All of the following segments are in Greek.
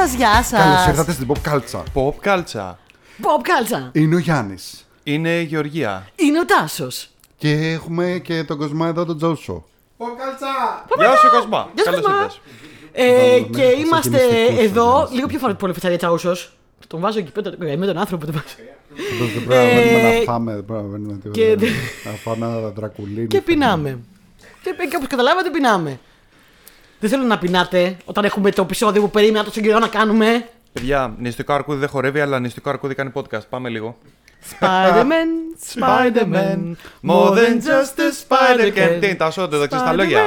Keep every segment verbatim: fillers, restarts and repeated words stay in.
σας, γεια σας. Καλώς ήρθατε στην Ποπ Κάλτσα. Ποπ Κάλτσα. Ποπ Κάλτσα. Είναι ο Γιάννης. Είναι η Γεωργία. Είναι ο Τάσος. Και έχουμε και τον Κοσμά εδώ, τον Τζόσο. Ποπ Κάλτσα. Γεια σου, Κοσμά. Καλώς ήρθες. Ε, και είμαστε εδώ, λίγο πιο πολύ φετσάρια Τσαούσος. Τον βάζω εκεί πέρα, με τον άνθρωπο που τον βάζω. Δεν πρέπει να φάμε, να φάμε ένα δρακουλίνι. Και πεινάμε. Και όπως καταλάβατε, πεινάμε. Δεν θέλω να πεινάτε όταν έχουμε το επεισόδιο που περίμενα τόσο καιρό να κάνουμε. Παιδιά, νηστικό αρκούδι δεν χορεύει, αλλά νηστικό αρκούδι κάνει podcast. Πάμε λίγο. Spider-Man, Spider-Man, more than just a spider can. Τι είναι τα σόντα, εδώ ξέρεις τα λόγια.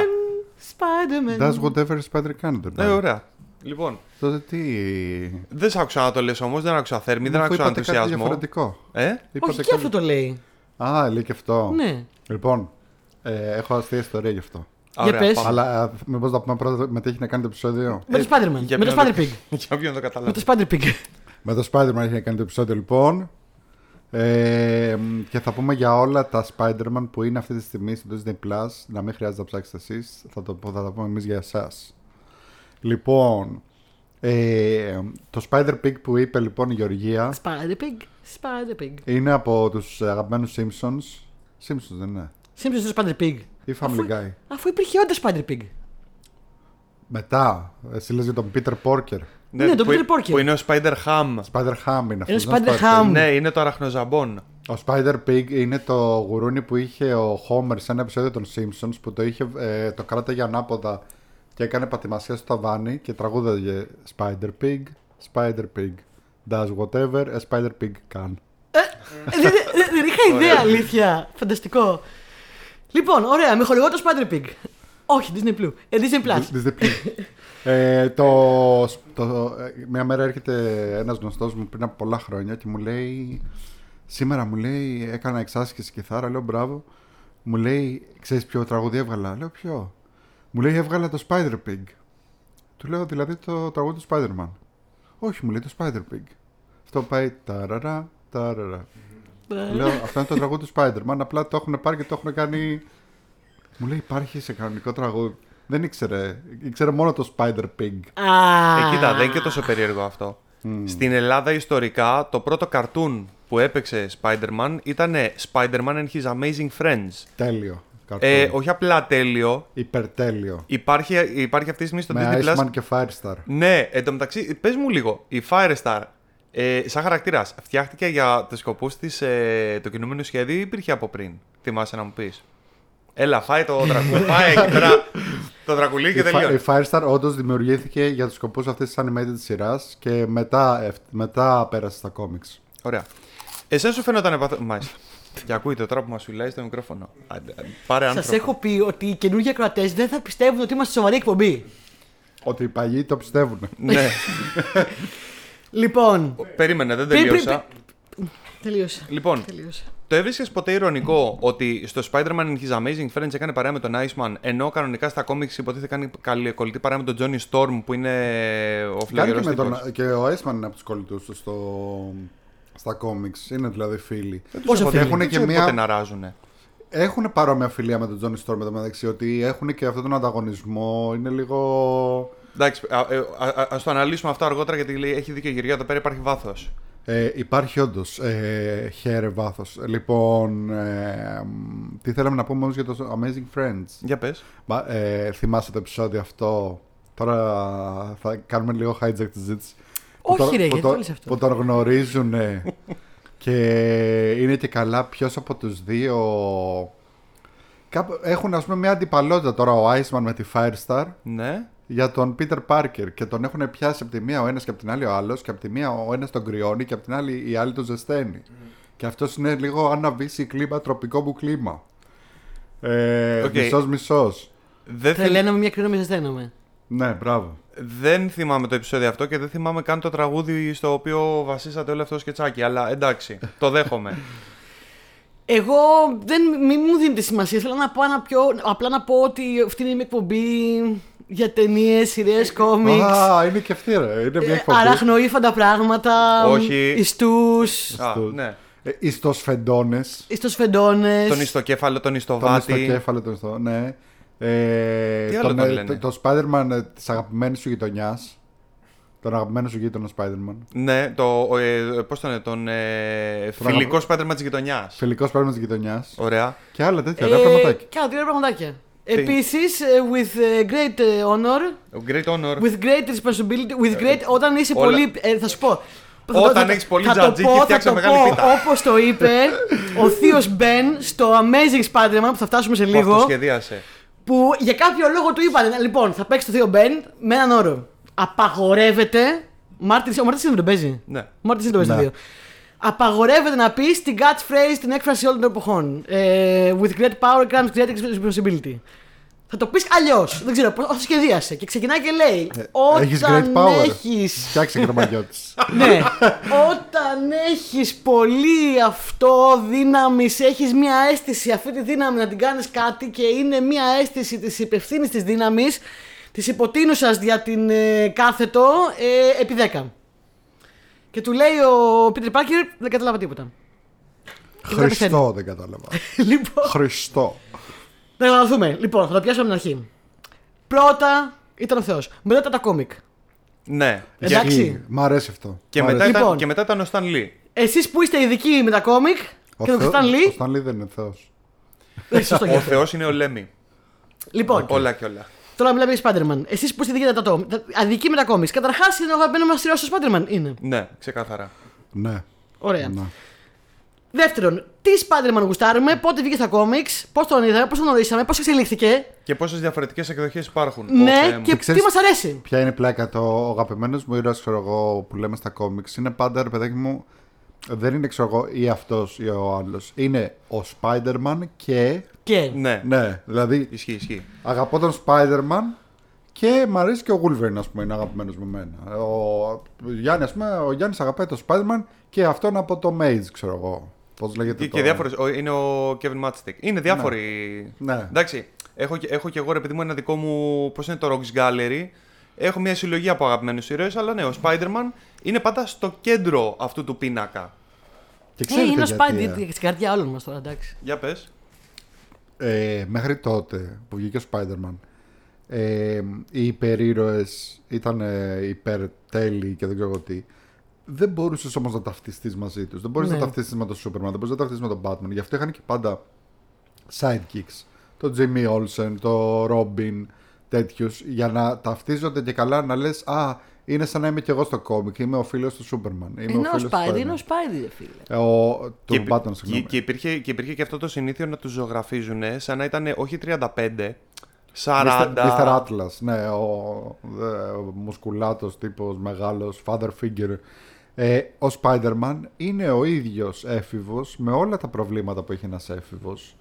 Spider-Man, does whatever spider can. Ναι, ωραία. Λοιπόν. Τότε τι. Δεν σ' άκουσα να το λες όμως, δεν άκουσα θέρμη, δεν άκουσα ενθουσιασμό. Είναι διαφορετικό. Ε? Όχι, και αυτό το λέει. Α, λέει και αυτό. Ναι. Λοιπόν, έχω αστεία ιστορία γι' αυτό. Ωραία, αλλά μήπως να πούμε πρώτα με τι έχει να κάνει το επεισόδιο. Με το Spider-Man. Με το Spider-Pig. Για ποιον το καταλάβει. Με το Spider-Pig. Με το Spider-Man έχει να κάνει το επεισόδιο, λοιπόν. Ε, και θα πούμε για όλα τα Spider-Man που είναι αυτή τη στιγμή στο Disney Plus. Να μην χρειάζεται να ψάξετε εσείς. Θα, θα τα πούμε εμείς για εσάς. Λοιπόν, ε, το Spider-Pig που είπε λοιπόν η Γεωργία. Spider-Pig. Spider-Pig. Είναι από τους αγαπημένους Simpsons. Simpsons δεν είναι. Simpsons είναι Spider-Pig. Ή Family αφού, Guy. Αφού υπήρχε όντως Spider-Pig. Μετά, εσύ λες για τον Peter Porker. Ναι, ναι, τον Peter Porker. Που είναι ο Spider-Ham. Spider-Ham είναι αυτό. Spider-Ham. Ναι, είναι το αραχνοζαμπόν. Ο Spider-Pig είναι το γουρούνι που είχε ο Homer σε ένα επεισόδιο των Simpsons που το, είχε, ε, το κράταγε ανάποδα και έκανε πατημασία στο ταβάνι και τραγούδαγε Spider-Pig, Spider-Pig. Does whatever a Spider-Pig can. Δεν είχα ιδέα, αλήθεια. Φανταστικό. Λοιπόν, ωραία, με χορηγό το Spider-Pig. Όχι, Disney Plus. Ε, Disney Plus. Disney Plus. ε, το, το, μια μέρα έρχεται ένας γνωστός μου πριν από πολλά χρόνια και μου λέει, σήμερα μου λέει, έκανα εξάσκηση κιθάρα, λέω μπράβο. Μου λέει, ξέρεις ποιο τραγούδι έβγαλα? Λέω ποιο? Μου λέει, έβγαλα το Spider-Pig. Του λέω, δηλαδή το τραγούδι του Spider-Man? Όχι, μου λέει, το Spider-Pig. Αυτό πάει ταραρα, ταραρα. Λέω, αυτό είναι το τραγούδι του Spider-Man. Απλά το έχουν πάρει και το έχουν κάνει. Μου λέει, υπάρχει σε κανονικό τραγούδι? Δεν ήξερε. Ήξερε μόνο το Spider-Pig. Ε, κοίτα, δεν είναι και τόσο περίεργο αυτό. Mm. Στην Ελλάδα ιστορικά το πρώτο καρτούν που έπαιξε Spider-Man ήταν Spider-Man and His Amazing Friends. Τέλειο. Ε, όχι απλά τέλειο. Υπερτέλειο. Υπάρχει, υπάρχει αυτή τη στιγμή στο με Disney Plus. Iceman και Firestar. Ναι, εν τω μεταξύ, πες μου λίγο. Η Firestar. Ε, σαν χαρακτήρας, φτιάχτηκε για τους σκοπούς της ε, το κινούμενο σχέδιο ή υπήρχε από πριν? Θυμάσαι να μου πεις? Έλα, φάει το δρακουλί. Πάει εκεί πέρα το δρακουλί και τελειώνει. Η Firestar όντως δημιουργήθηκε για τους σκοπούς αυτής της animated σειράς και μετά, μετά πέρασε στα κόμιξ. Ωραία. Εσένα σου φαίνονταν επαθ... Μάλιστα. Και ακούγεται τώρα που μας φιλάει στο μικρόφωνο. Πάρε άνθρωπο. Σας έχω πει ότι οι καινούργιοι ακροατές δεν θα πιστεύουν ότι είμαστε σοβαρή εκπομπή. Ότι οι παλιοί το πιστεύουν. Ναι. Λοιπόν. Περίμενε, δεν τελείωσα. Τελείωσα. Λοιπόν, τελείωσα. Το έβρισκες ποτέ ηρωνικό ότι στο Spider-Man and His Amazing Friends έκανε παρέα με τον Iceman, ενώ κανονικά στα κόμιξ υποτίθεται κάνει κολλητή παρέα με τον Johnny Storm που είναι ο φλαγερός τύπος? Τον... Και ο Iceman είναι από τους κολλητούς του στο... στα κόμιξ. Είναι δηλαδή φίλοι. Πόσο φίλοι? Έχουν και μία... να ράζουνε. Έχουν παρόμοια φιλία με τον Johnny Storm εδώ μεταξύ, ότι έχουν και αυτόν τον ανταγωνισμό. Είναι λίγο. Εντάξει, ας το αναλύσουμε αυτό αργότερα γιατί λέει, έχει δίκιο η Γεωργία, εδώ πέρα υπάρχει βάθος. Ε, υπάρχει όντως, ε, χαίρε βάθος. Λοιπόν, ε, τι θέλαμε να πούμε όμως για το Amazing Friends? Για πες. Ε, θυμάσαι το επεισόδιο αυτό? Τώρα θα κάνουμε λίγο hijack τη ζήτηση. Όχι ρε, γιατί το λες αυτό? Που τον γνωρίζουν και είναι και καλά ποιος από τους δύο... Έχουν ας πούμε μια αντιπαλότητα τώρα ο Iceman με τη Firestar. Ναι. Για τον Peter Parker και τον έχουν πιάσει από τη μία ο ένας και από την άλλη ο άλλος και από τη μία ο ένας τον κρυώνει και από την άλλη η άλλη τον ζεσταίνει. Mm. Και αυτός είναι λίγο αναβήσει κλίμα, τροπικό μου κλίμα. Ε, okay. Μισός μισός. Δεν Θελαίνομαι μια κρυώνομαι, ζεσταίνομαι. Ναι, μπράβο. Δεν θυμάμαι το επεισόδιο αυτό και δεν θυμάμαι καν το τραγούδι στο οποίο βασίσατε όλο αυτό το σκετσάκι, αλλά εντάξει, το δέχομαι. Εγώ δεν μη μου δίνετε σημασία, θέλω να πω ένα πιο, απλά να πω ότι αυτή είναι η εκπομπή για ταινίες, σειρές, κόμιξ. Α, είναι και αυτή ρε, είναι μια εκπομπή. Αραχνοήφαντα πράγματα, όχι. Ιστούς. Α, ναι. Ιστοσφεντώνες. Ιστοσφεντώνες. Τον ιστοκέφαλο, τον ιστοβάτη. Τον ιστοκέφαλο, τον ιστο, ναι. Ε, τον, το, το Spider-Man της αγαπημένης σου γειτονιάς. Τον αγαπημένο σου γείτονα Spider-Man. Ναι, το, ε, πώς το είναι, τον ε, φιλικό αγα... Spider-Man της γειτονιάς. Φιλικό Spider-Man της γειτονιάς. Ωραία. Και άλλα τέτοια, ε, πραγματάκια. Και άλλα τέτοια πραγματάκια. Επίσης, with great honor, great honor, with great responsibility, with great, όταν είσαι όλα. Πολύ, ε, θα σου πω. Όταν έχεις πολύ τζατζίκι, φτιάξε μεγάλη πίτα. Όπως το είπε ο θείος Μπεν στο Amazing Spider-Man που θα φτάσουμε σε λίγο. Πώς το σχεδίασε. Που για κάποιο λόγο του είπανε, λοιπόν, θα παίξει το θείο Μπεν με έναν όρο. Απαγορεύεται. Μάρτιν, ο Μάρτιν δεν παίζει. Ναι. Μάρτιν δεν παίζει. Απαγορεύεται να πεις την catchphrase, την έκφραση όλων των εποχών. Ε, with great power comes great responsibility. Θα το πεις αλλιώς. Δεν ξέρω πώς το σχεδίασε. Και ξεκινάει και λέει: όταν έχεις. Φτιάξε κρεμαγιώτης. Ναι. Όταν έχεις πολύ αυτό δύναμη, έχεις μια αίσθηση, αυτή τη δύναμη να την κάνεις κάτι και είναι μια αίσθηση της υπευθύνης της δύναμης, της υποτείνουσας δια την ε, κάθετο, ε, επί δέκα. Και του λέει ο Πίτερ Πάρκερ: δεν κατάλαβα τίποτα. Χριστό δεν κατάλαβα. Λοιπόν. Χριστό. Να καταλαβαίνουμε. Λοιπόν, θα το πιάσουμε από την αρχή. Πρώτα ήταν ο Θεός. Μετά ήταν τα κόμικ. Ναι. Εντάξει. Μ' αρέσει αυτό. Και, αρέσει. Μετά, λοιπόν, ήταν, και μετά ήταν ο Stan Lee. Εσείς που είστε ειδικοί με τα κόμικ και τον Stan Lee. Ο Stan Lee δεν είναι Θεός. Ο Θεός είναι ο Λέμι. Λοιπόν. Okay. Όλα και όλα. Τώρα μιλάμε για Spider-Man. Εσείς που είστε ειδικοί με τα κόμικ. Αδικοί με τα κόμικ. Καταρχάς είναι ο αγαπημένος μας σειρά στο Spider-Man. Είναι. Ναι, ξεκάθαρα. Ναι. Ωραία. Ναι. Δεύτερον, τι Spider-Man γουστάρουμε, πότε βγήκε στα κόμιξ, πώς τον είδαμε, πώς τον γνωρίσαμε, πώς εξελίχθηκε. Και πόσες διαφορετικές εκδοχές υπάρχουν. Ναι, okay. Και ξέρεις, τι μας αρέσει. Ποια είναι η πλάκα, το αγαπημένος μου ήρωας, ξέρω εγώ, που λέμε στα κόμιξ, είναι πάντα ρε παιδάκι μου, δεν είναι ξέρω εγώ ή αυτός ή ο άλλος. Είναι ο Spider-Man και. Και. Ναι, ναι, δηλαδή. Ισχύει, ισχύει. Αγαπώ τον Spider-Man. Και μ' αρέσει και ο Wolverine, ας πούμε, είναι αγαπημένος με εμένα. Ο Γιάννης, ας πούμε, ο Γιάννης αγαπάει τον Spider-Man και αυτόν από το Mage, ξέρω εγώ. Πώς λέγεται. Και, το... και διάφορες, είναι ο Kevin Matstick. Είναι διάφοροι. Ναι. Εντάξει, έχω, έχω και εγώ, επειδή μου ένα δικό μου, πώς είναι το Rogues Gallery, έχω μια συλλογή από αγαπημένους ήρωες, αλλά ναι, ο Spider-Man είναι πάντα στο κέντρο αυτού του πίνακα. Και ξέρετε ε, είναι γιατί, ο Spider-Man, στην καρδιά όλων μας τώρα, εντάξει. Για πες. Ε, μέχρι τότε που βγήκε ο Spider-Man, Ε, οι υπερήρωες ήταν ε, υπερτέλειοι και δεν ξέρω τι. Δεν μπορούσες όμως να ταυτιστείς μαζί τους. Δεν μπορείς ναι. να ταυτιστείς με τον Superman, δεν μπορείς να ταυτιστείς με τον Batman. Γι' αυτό είχαν και πάντα sidekicks. Το Jimmy Olsen, το Robin, τέτοιους. Για να ταυτίζονται και καλά να λες: α, είναι σαν να είμαι και εγώ στο κόμικ. Είμαι ο φίλος του Superman. Είναι ο, ο Spidey, είναι ο Spidey, φίλε. Ο, του και, Batman, συγγνώμη. Και, και, υπήρχε, και υπήρχε και αυτό το συνήθειο να τους ζωγραφίζουν σαν να ήταν όχι τριάντα πέντε. σαράντα. Μίστερ Άτλας, ναι, ο, ο μουσκουλάτος τύπος, μεγάλος, father figure. ε, Ο Spider-Man είναι ο ίδιος έφηβος, με όλα τα προβλήματα που έχει ένας έφηβος,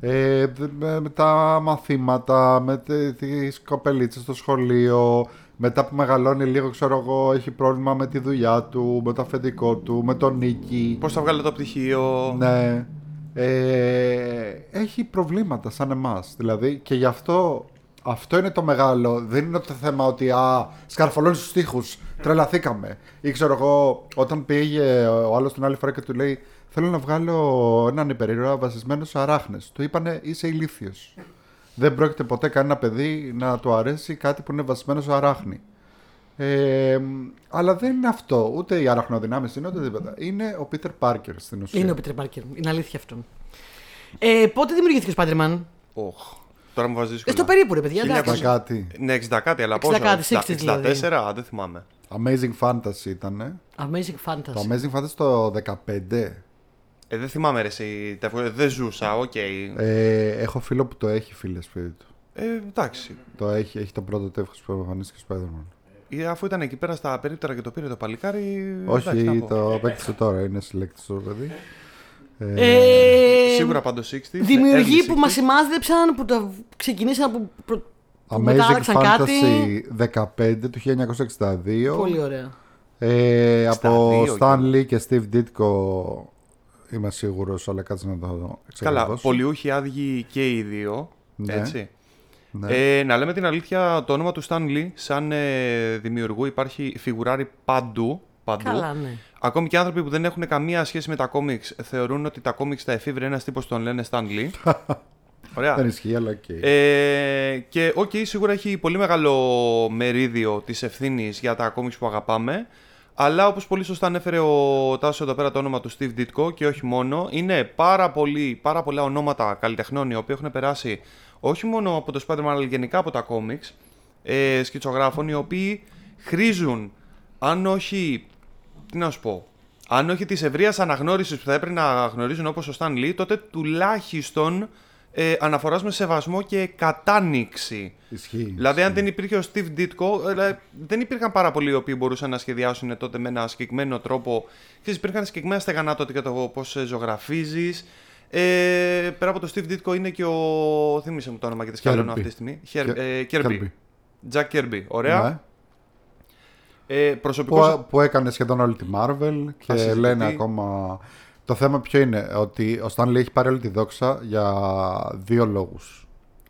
ε, με, με τα μαθήματα, με τις κοπελίτσες στο σχολείο. Μετά που μεγαλώνει λίγο, ξέρω εγώ, έχει πρόβλημα με τη δουλειά του, με το αφεντικό του, με τον Νίκη. Πώς θα βγάλω το πτυχίο. Ναι. Ε, έχει προβλήματα σαν εμάς. Δηλαδή και γι' αυτό αυτό είναι το μεγάλο. Δεν είναι το θέμα ότι α, σκαρφαλώνεις στους τοίχους, τρελαθήκαμε. Ή ξέρω εγώ, όταν πήγε ο άλλος την άλλη φορά και του λέει: θέλω να βγάλω έναν υπερήρωα βασισμένο σε αράχνες. Του είπανε: είσαι ηλίθιος. Δεν πρόκειται ποτέ κανένα παιδί να του αρέσει κάτι που είναι βασισμένο σε αράχνη. Ε, αλλά δεν είναι αυτό. Ούτε οι αραχνοδυνάμεις είναι ούτε τίποτα. Είναι ο Peter Parker στην ουσία. Είναι ο Peter Parker. Είναι αλήθεια αυτό. Ε, πότε δημιουργήθηκε ο Spider-Man? Oh, τώρα μου βάζει δύσκολα. Ε, στο περίπου, ρε παιδιά. εξήντα κάτι. Ναι, εξήντα κάτι, αλλά πόσο. εξήντα κάτι, δηλαδή. εξήντα τέσσερα, δεν θυμάμαι. Amazing Fantasy ήταν. Ε. Amazing Fantasy. Το Amazing Fantasy το δεκαπέντε. Ε, δεν θυμάμαι, ρε. Εσύ, δεν ζούσα, οκ. Okay. Ε, έχω φίλο που το έχει, φίλε, σπίτι του. Ε, εντάξει. Το έχει, έχει το πρώτο τεύχος που εμφανίστηκε ο Spider-Man. Αφού ήταν εκεί πέρα στα περίπτερα και το πήρε το παλικάρι. Όχι, εντάξει, το απέκτησε τώρα, είναι συλλέκτης το παιδί. Ε, ε, σίγουρα πάντως εξήντα. Δημιουργοί που μας σημάδεψαν, που το ξεκινήσαν, που προ... Amazing Fantasy δεκαπέντε του χίλια εννιακόσια εξήντα δύο. Πολύ ωραία. Ε, από Stan Lee και Steve Ditko, είμαι σίγουρος, αλλά κάτσε να το δω. Καλά, πολιούχοι άδειοι και οι δύο. Ναι. Έτσι. Ναι. Ε, να λέμε την αλήθεια, το όνομα του Stan Lee σαν ε, δημιουργού υπάρχει φιγουράρι παντού, παντού. Καλά, ναι. Ακόμη και άνθρωποι που δεν έχουν καμία σχέση με τα κόμιξ θεωρούν ότι τα κόμιξ τα εφήβρε ένας τύπος, τον λένε Stan Lee. Ωραία. Δεν ισχύει, αλλά οκ. Okay. Ε, και οκ, okay, σίγουρα έχει πολύ μεγάλο μερίδιο της ευθύνης για τα κόμιξ που αγαπάμε. Αλλά όπως πολύ σωστά ανέφερε ο Τάσο εδώ πέρα το όνομα του Steve Ditko και όχι μόνο, είναι πάρα, πολύ, πάρα πολλά ονόματα καλλιτεχνών οι οποίοι έχουν περάσει όχι μόνο από το Spider-Man αλλά γενικά από τα κόμιξ, ε, σκητσογράφων οι οποίοι χρήζουν, αν όχι, τι να σου πω, αν όχι της ευρείας αναγνώρισης που θα έπρεπε να γνωρίζουν όπως ο Stan Lee, τότε τουλάχιστον ε, αναφοράς με σεβασμό και κατάνοιξη. Ισχύει. Δηλαδή, αν δεν υπήρχε ο Steve Ditko, ε, δεν υπήρχαν πάρα πολλοί οι οποίοι μπορούσαν να σχεδιάσουν τότε με ένα συγκεκριμένο τρόπο. Ξέρεις, υπήρχαν συγκεκριμένα στεγανά τότε για το πώς ζωγραφίζεις. Ε, πέρα από το Steve Ditko είναι και ο. Θύμισε μου το όνομα γιατί σκέφτομαι αυτή τη στιγμή. Κέρμπι. Τζακ Κέρμπι. Ωραία. Ναι. Ε, προσωπικός... που, που έκανε σχεδόν όλη τη Marvel και ασυζητή. Λένε ακόμα. Το θέμα ποιο είναι, ότι ο Stan Lee έχει πάρει όλη τη δόξα για δύο λόγους.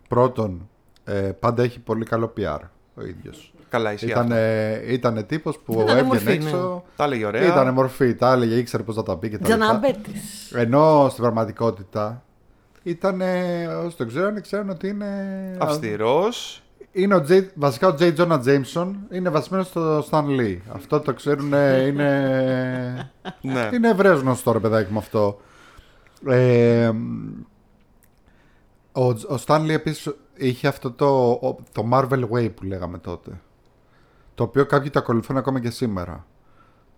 Πρώτον, ε, πάντα έχει πολύ καλό πι αρ ο ίδιος. Καλά, ισχύει. Ήτανε, ήτανε τύπος που έβγαινε έξω. Τα έλεγε ωραία. Ήτανε μορφή, τα έλεγε, ήξερε πώς θα τα πει και τα λοιπά. Ενώ στην πραγματικότητα ήτανε, όσοι το ξέρουν, ξέρουν ότι είναι. Αυστηρός. Είναι ο J, βασικά ο J. Jonah Jameson είναι βασισμένος στο Stan Lee. Αυτό το ξέρουν, είναι. Ναι. Είναι ευρέως γνωστό ρε παιδάκι με αυτό. Ε, ο, ο Stan Lee επίσης είχε αυτό το, το Marvel Way που λέγαμε τότε. Το οποίο κάποιοι το ακολουθούν ακόμα και σήμερα.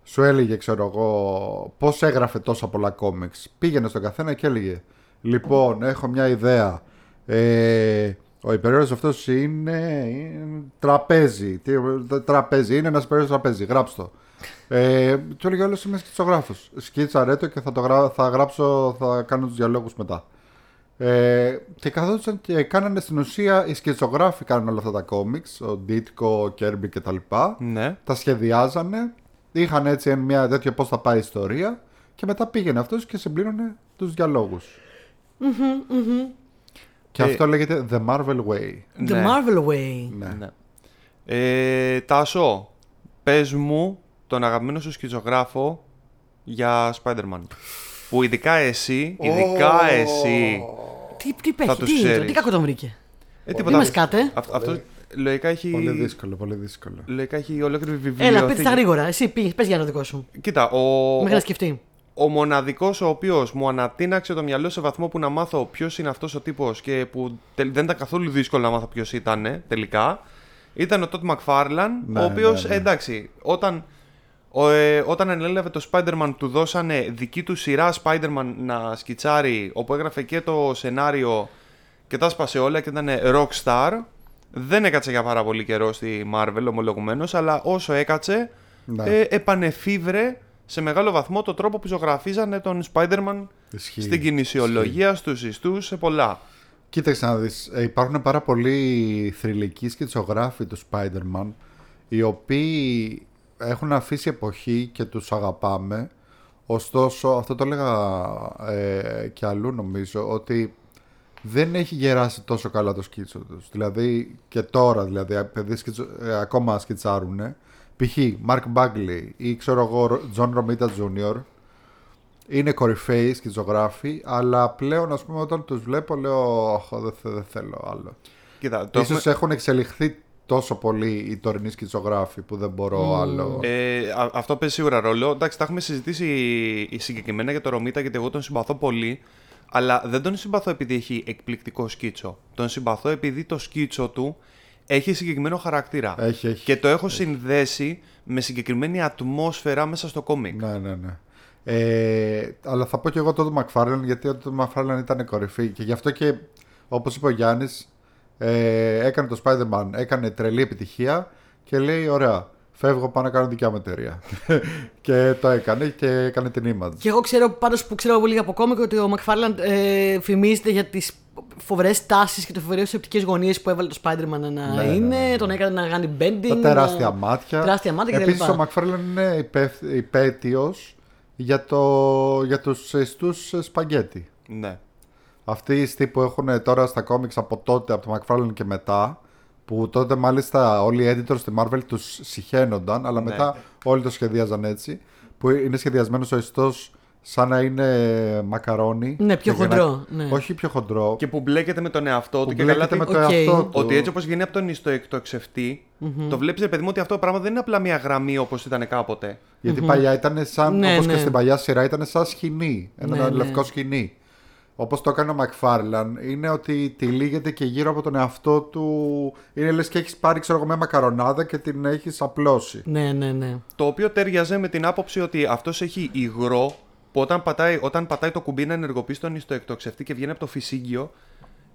Σου έλεγε, ξέρω εγώ, πώς έγραφε τόσα πολλά κόμιξ. Πήγαινε στον καθένα και έλεγε: λοιπόν, έχω μια ιδέα. Ε, Ο υπερήρωας αυτός είναι, είναι τραπέζι. Τι, τραπέζι, είναι ένας υπερήρωας τραπέζι. Γράψτε το. ε, του έλεγε όλος είμαι σκητσογράφος. Σκίτσαρε το και θα, το γρά, θα γράψω, θα κάνω τους διαλόγους μετά. Ε, και καθόντουσαν και κάνανε στην ουσία οι σκητσογράφοι, κάνουν όλα αυτά τα κόμιξ, ο Ditko, ο Kirby κτλ. Ναι. Τα σχεδιάζανε, είχαν έτσι μια τέτοια πώς θα πάει η ιστορία και μετά πήγαινε αυτός και συμπλήρωνε τους διαλόγους. Mm-hmm, mm-hmm. Και ε, αυτό λέγεται The Marvel Way. The ναι. Marvel Way. Ναι. Ναι. Ε, Τάσο, πες μου τον αγαπημένο σου σκητσογράφο για Spider-Man. Που ειδικά εσύ, ειδικά oh. εσύ. Τι, τι πέχει, τι, ξέρεις. Τι κακό τον βρήκε. Ε, τι μας κάτε. Αυτό, αυτό λογικά έχει. Πολύ δύσκολο, πολύ δύσκολο. Λογικά έχει ολόκληρη βιβλιοθήκη. Έλα, πείτε τα γρήγορα. Εσύ πήγες, πες για ένα δικό σου. Κοίτα, ο. Μέχρι να σκεφτεί. Ο μοναδικός ο οποίος μου ανατείναξε το μυαλό σε βαθμό που να μάθω ποιος είναι αυτός ο τύπος και που δεν ήταν καθόλου δύσκολο να μάθω ποιος ήταν τελικά, ήταν ο Todd McFarlane, ναι, ο οποίος, ναι, ναι. εντάξει, όταν, ε, όταν ανέλαβε το Spider-Man του δώσανε δική του σειρά Spider-Man να σκιτσάρει, όπου έγραφε και το σενάριο και τα σπάσε όλα και ήταν rockstar, δεν έκατσε για πάρα πολύ καιρό στη Marvel ομολογουμένως, αλλά όσο έκατσε, ναι. ε, επανεφίβρε σε μεγάλο βαθμό το τρόπο που ζωγραφίζανε τον Spider-Man. Ισχύει. Στην κινησιολογία, στους ιστούς, σε πολλά. Κοίταξε να δεις, υπάρχουν πάρα πολλοί θρυλικοί σκητσογράφοι του Spider-Man, οι οποίοι έχουν αφήσει εποχή και τους αγαπάμε. Ωστόσο, αυτό το έλεγα ε, και αλλού νομίζω, ότι δεν έχει γεράσει τόσο καλά το σκίτσο τους. Δηλαδή και τώρα, δηλαδή, παιδί σκητσο, ε, ακόμα σκιτσάρουνε. Π.χ. Mark Bagley ή ξέρω εγώ John Romita τζούνιορ είναι κορυφαίοι σκητσογράφοι, αλλά πλέον ας πούμε όταν τους βλέπω λέω δεν δε θέλω άλλο. Κοίτα, το ίσως έχουμε... έχουν εξελιχθεί τόσο πολύ οι τωρινοί σκητσογράφοι που δεν μπορώ mm. άλλο. Ε, α, αυτό παίζει σίγουρα ρόλο. Εντάξει, τα έχουμε συζητήσει συγκεκριμένα για τον Romita γιατί εγώ τον συμπαθώ πολύ, αλλά δεν τον συμπαθώ επειδή έχει εκπληκτικό σκίτσο. Τον συμπαθώ επειδή το σκίτσο του έχει συγκεκριμένο χαρακτήρα. Έχει, έχει, και το έχω έχει. συνδέσει με συγκεκριμένη ατμόσφαιρα μέσα στο κόμικ. Ναι, ναι, ναι. Ε, αλλά θα πω και εγώ τον McFarlane, γιατί ο Todd McFarlane ήταν κορυφή. Και γι' αυτό και όπως είπε ο Γιάννης, ε, έκανε το Spider-Man, έκανε τρελή επιτυχία και λέει: ωραία, φεύγω πάνω να κάνω δικιά μου εταιρεία. Και το έκανε και έκανε την Image. Και εγώ ξέρω πάντως που ξέρω πολύ από κόμικ ότι ο McFarlane ε, φημίζεται για τις φοβερές τάσεις και το φοβερές οπτικές γωνίες που έβαλε το Spider-Man να ναι, είναι, ναι. τον έκανε να κάνει bending. Τα τεράστια μάτια. Τεράστια μάτια και επίσης ο McFarlane είναι υπεύθ, υπέτειος για, το, για τους ιστούς σπαγκέτι. Ναι. Αυτοί οι ιστοί που έχουν τώρα στα κόμιξ από τότε, από το McFarlane και μετά, που τότε μάλιστα όλοι οι editors στη Marvel τους συχαίνονταν, αλλά ναι. μετά όλοι το σχεδίαζαν έτσι, που είναι σχεδιασμένος ο ιστός σαν να είναι μακαρόνι. Ναι, πιο χοντρό. Να... Ναι. Όχι πιο χοντρό. Και που μπλέκεται με τον εαυτό του. Και μπλέκεται με τον okay. εαυτό του. Ότι έτσι όπως γίνει από τον ιστοεκτοξευτή, mm-hmm. το βλέπει, παιδί μου, ότι αυτό το πράγμα δεν είναι απλά μια γραμμή όπως ήταν κάποτε. Γιατί mm-hmm. παλιά ήταν σαν. Ναι, όπως ναι. και στην παλιά σειρά ήταν σαν σκηνή. Ένα ναι, λευκό ναι. σκηνή. Όπως το έκανε ο Μακφάρλαν, είναι ότι τυλίγεται και γύρω από τον εαυτό του. Είναι λες και έχεις πάρει, ξέρω εγώ, μια μακαρονάδα και την έχεις απλώσει. Ναι, ναι, ναι. Το οποίο τέριαζε με την άποψη ότι αυτός έχει υγρό που όταν πατάει, όταν πατάει το κουμπί να ενεργοποιήσει τον ιστοεκτοξευτή και βγαίνει από το φυσίγγιο,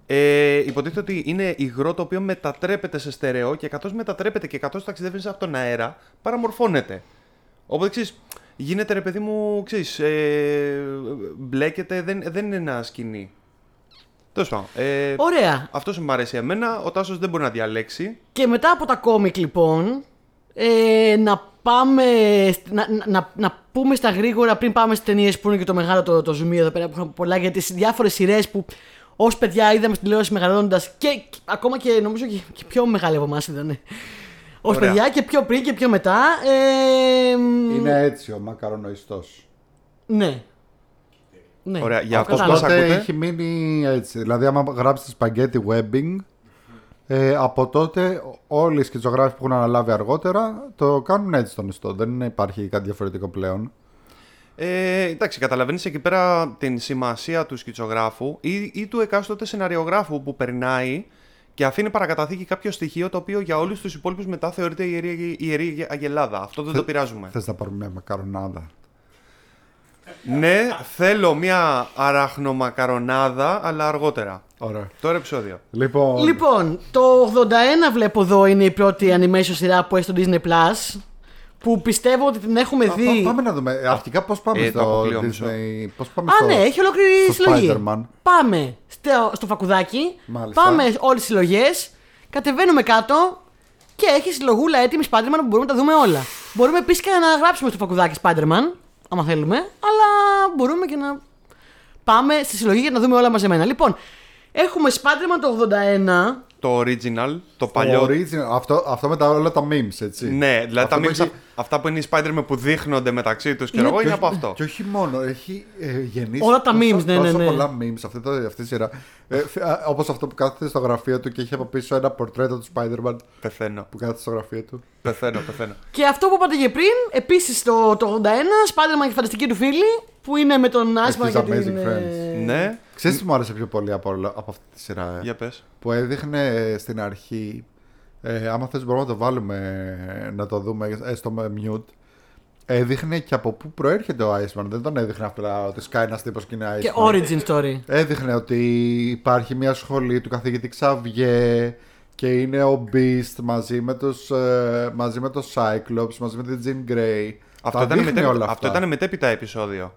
ε, υποτίθεται ότι είναι υγρό το οποίο μετατρέπεται σε στερεό και καθώς μετατρέπεται και καθώς ταξιδεύει από τον αέρα, παραμορφώνεται. Οπότε ξέρεις, γίνεται ρε παιδί μου, ξέρεις, ε, μπλέκεται, δεν, δεν είναι ένα σκηνή. Τέλος πάντων. Ε, Ωραία. Αυτός μου αρέσει εμένα, ο Τάσος δεν μπορεί να διαλέξει. Και μετά από τα κόμικ λοιπόν, ε, να πάμε, να, να, να πούμε στα γρήγορα πριν πάμε στις ταινίες που είναι και το μεγάλο το, το ζουμί εδώ πέρα που είχαμε πολλά για τις διάφορες σειρές που ως παιδιά είδαμε στην τηλεόραση μεγαλώνοντας και, και ακόμα και νομίζω και, και πιο μεγάλη από εμάς ήταν. Ως παιδιά και πιο πριν και πιο μετά. Ε... Είναι έτσι ο μακαρονοϊστός. Ναι. ναι. Ωραία, για αυτό που ακούτε. Έχει μείνει έτσι. Δηλαδή, άμα γράψετε σπαγκέτι webbing, ε, από τότε όλοι οι σκητσογράφοι που έχουν αναλάβει αργότερα το κάνουν έτσι τον ιστό. Δεν υπάρχει κάτι διαφορετικό πλέον. Ε, εντάξει, καταλαβαίνεις εκεί πέρα την σημασία του σκητσογράφου ή, ή του εκάστοτε σεναριογράφου που περνάει και αφήνει παρακαταθήκη κάποιο στοιχείο το οποίο για όλους τους υπόλοιπους μετά θεωρείται ιερή, ιερή αγελάδα. Αυτό δεν Θε, το πειράζουμε. Θες να πάρουμε μια μακαρονάδα? Ναι, θέλω μια αραχνομακαρονάδα, αλλά αργότερα. Ωραία. Τώρα επεισόδιο. Λοιπόν, λοιπόν το ογδόντα ένα βλέπω εδώ είναι η πρώτη animation σειρά που έχει στο Disney Plus. Που πιστεύω ότι την έχουμε Α, δει. Πάμε να δούμε. Αρχικά πώς πάμε ε, στο Disney. Πώς πάμε Α, στο... ναι, έχει ολόκληρη συλλογή. Spider-Man. Πάμε στο, στο φακουδάκι. Μάλιστα. Πάμε όλες τις συλλογές. Κατεβαίνουμε κάτω και έχει συλλογούλα έτοιμη Spider-Man που μπορούμε να τα δούμε όλα. Μπορούμε επίσης και να γράψουμε στο φακουδάκι Spider-Man, άμα θέλουμε. Αλλά μπορούμε και να πάμε στη συλλογή για να δούμε όλα μαζεμένα. Λοιπόν, έχουμε Spider-Man το ογδόντα ένα. Το original, το παλιό. Original, αυτό, αυτό με τα, όλα τα memes, έτσι. Ναι, δηλαδή αυτό τα memes, έχει... αυτά που είναι οι Spider-Man που δείχνονται μεταξύ τους και εγώ, είναι από αυτό. Και όχι μόνο, έχει ε, γεννήσει όλα τα memes, ναι, ναι, ναι. πολλά memes αυτή, αυτή η σειρά. Ε, όπως αυτό που κάθεται στο γραφείο του και έχει από πίσω ένα πορτρέτο του Spider-Man. Πεθαίνω. Που κάθεται στο γραφείο του. Πεθαίνω, πεθαίνω. Και αυτό που είπατε και πριν, επίσης το, το ογδόντα ένα, Spider-Man και φανταστική του φίλη, που είναι με τον Iceman και Amazing την... Friends. Ναι. Ξέρεις τι μου άρεσε πιο πολύ από, από αυτή τη σειρά? Για πες. Που έδειχνε στην αρχή, ε, άμα θες μπορούμε να το βάλουμε να το δούμε στο mute. Έδειχνε και από πού προέρχεται ο Iceman. Δεν τον έδειχνε απλά ότι σκάει ένας τύπος και είναι Iceman. Και origin story. Έδειχνε ότι υπάρχει μια σχολή του καθηγητή Ξαβιέ και είναι ο Beast μαζί με τους, μαζί με τον Cyclops, μαζί με την Jean Grey. Αυτό ήταν, μετέπειτα, όλα αυτό ήταν μετέπειτα επεισόδιο.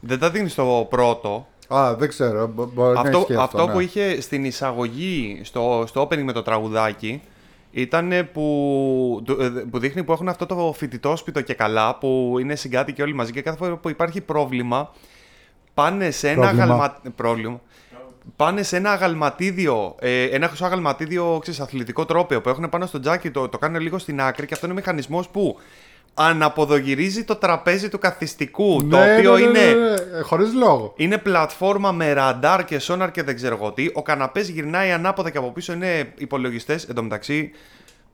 Δεν τα δίνει στο πρώτο. Α, δεν ξέρω. Μπο- μπορεί αυτό, να αυτό, αυτό ναι. που είχε στην εισαγωγή, στο, στο opening με το τραγουδάκι, ήταν που, που δείχνει που έχουν αυτό το φοιτητόσπιτο και καλά, που είναι συγκάτοικοι και όλοι μαζί. Και κάθε φορά που υπάρχει πρόβλημα, πάνε σε ένα, αγαλμα... πρόβλημα. Πάνε σε ένα αγαλματίδιο, ε, ένα χρυσό αγαλματίδιο, ξέρεις, αθλητικό τρόπαιο που έχουν πάνω στο τζάκι, το, το κάνουν λίγο στην άκρη και αυτό είναι ο μηχανισμός που αναποδογυρίζει το τραπέζι του καθιστικού, ναι, το οποίο ναι, ναι, ναι, ναι. είναι χωρίς λόγο. Είναι πλατφόρμα με ραντάρ και σόναρ και δεν ξέρω τι. Ο καναπές γυρνάει ανάποδα και από πίσω είναι υπολογιστές. Εν τω μεταξύ,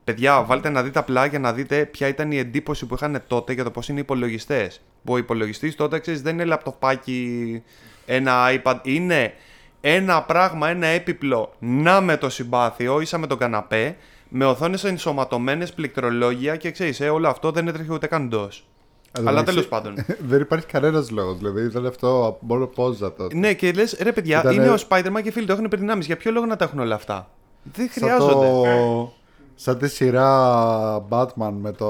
παιδιά, βάλτε να δείτε απλά για να δείτε ποια ήταν η εντύπωση που είχαν τότε για το πώς είναι οι υπολογιστές. Που ο υπολογιστής τότε, ξέρεις, δεν είναι λαπτοπάκι, ένα iPad. Είναι ένα πράγμα, ένα έπιπλο, να με το συμπάθειο, ίσα με τον καναπέ, με οθόνες ενσωματωμένες, πληκτρολόγια και ξέρεις, ε, όλο αυτό δεν έτρεχε ούτε καν ντος. Αλλά τέλος πάντων. Δεν υπάρχει κανένας λόγος, δηλαδή ήταν αυτό μόνο πόζα τότε. Ναι, και λες, ρε παιδιά, Ήτανε... είναι ο Spider-Man και φίλοι το έχουν υπερδυνάμεις. Για ποιο λόγο να τα έχουν όλα αυτά? Δεν χρειάζονται. Σαν, το... Σαν τη σειρά Batman με το.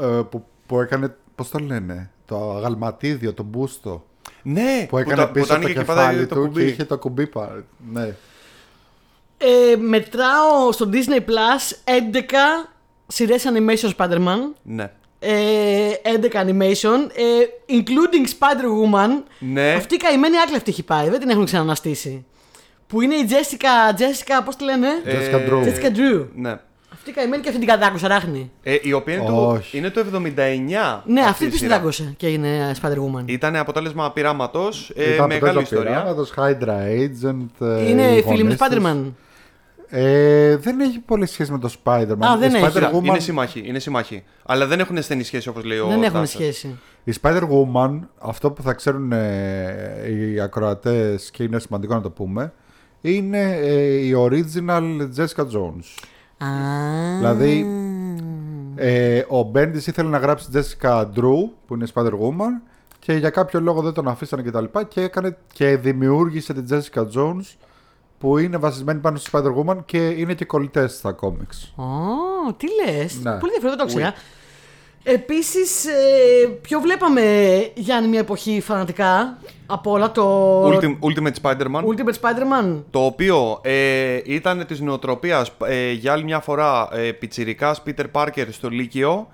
Ε, που, που έκανε. Πώς το λένε? Το αγαλματίδιο, το μπούστο. Ναι, που έκανε που πίσω το, το κεφάλι του το και είχε το κουμπί πάρει. Ναι. Ε, μετράω στο Disney Plus έντεκα σειρές animation Spider-Man. Ναι. Ε, έντεκα animation, ε, including Spider-Woman. Ναι. Αυτή η καημένη άκλευτη έχει πάει, δεν την έχουν ξαναναστήσει. Που είναι η Jessica, Jessica πώς τη λένε? Jessica Drew. Jessica Drew. Ναι. Αυτή καημένη και αυτή την κατάκουσα, Ράχνη. Ε, η οποία είναι, του, είναι το εβδομήντα εννιά. Ναι, αυτή τη συντάκωσε και είναι Spider-Woman. Ήταν αποτέλεσμα πειράματος. Ε, ήταν μεγάλη ιστορία. Hydra Agent. Ε, είναι φίλοι με Spider-Man. Ε, δεν έχει πολλή σχέση με το Spider-Man. Α, δεν Spider-Woman... είναι, συμμάχοι, είναι συμμάχοι. Αλλά δεν έχουν στενή σχέση όπως λέει ο Τάσας. Δεν έχουν σχέση. Η Spider-Woman, αυτό που θα ξέρουν ε, οι ακροατές και είναι σημαντικό να το πούμε, είναι ε, η original Jessica Jones. Α, δηλαδή, ε, ο Bendis ήθελε να γράψει Jessica Drew, που είναι Spider-Woman, και για κάποιο λόγο δεν τον αφήσανε κτλ. Και, και, έκανε, και δημιούργησε την Jessica Jones, που είναι βασισμένη πάνω στη Spider-Woman και είναι και κολλητές στα κόμιξ. Ω, oh, τι λες. Ναι. Πολύ ενδιαφέρον, δεν το ξέρα. Επίσης, ε, ποιο βλέπαμε για μια εποχή φανατικά από όλα το... Ultimate, Ultimate, Spider-Man, Ultimate Spider-Man. Το οποίο ε, ήταν της νοοτροπίας ε, για άλλη μια φορά ε, πιτσιρικάς Peter Parker στο Λύκειο,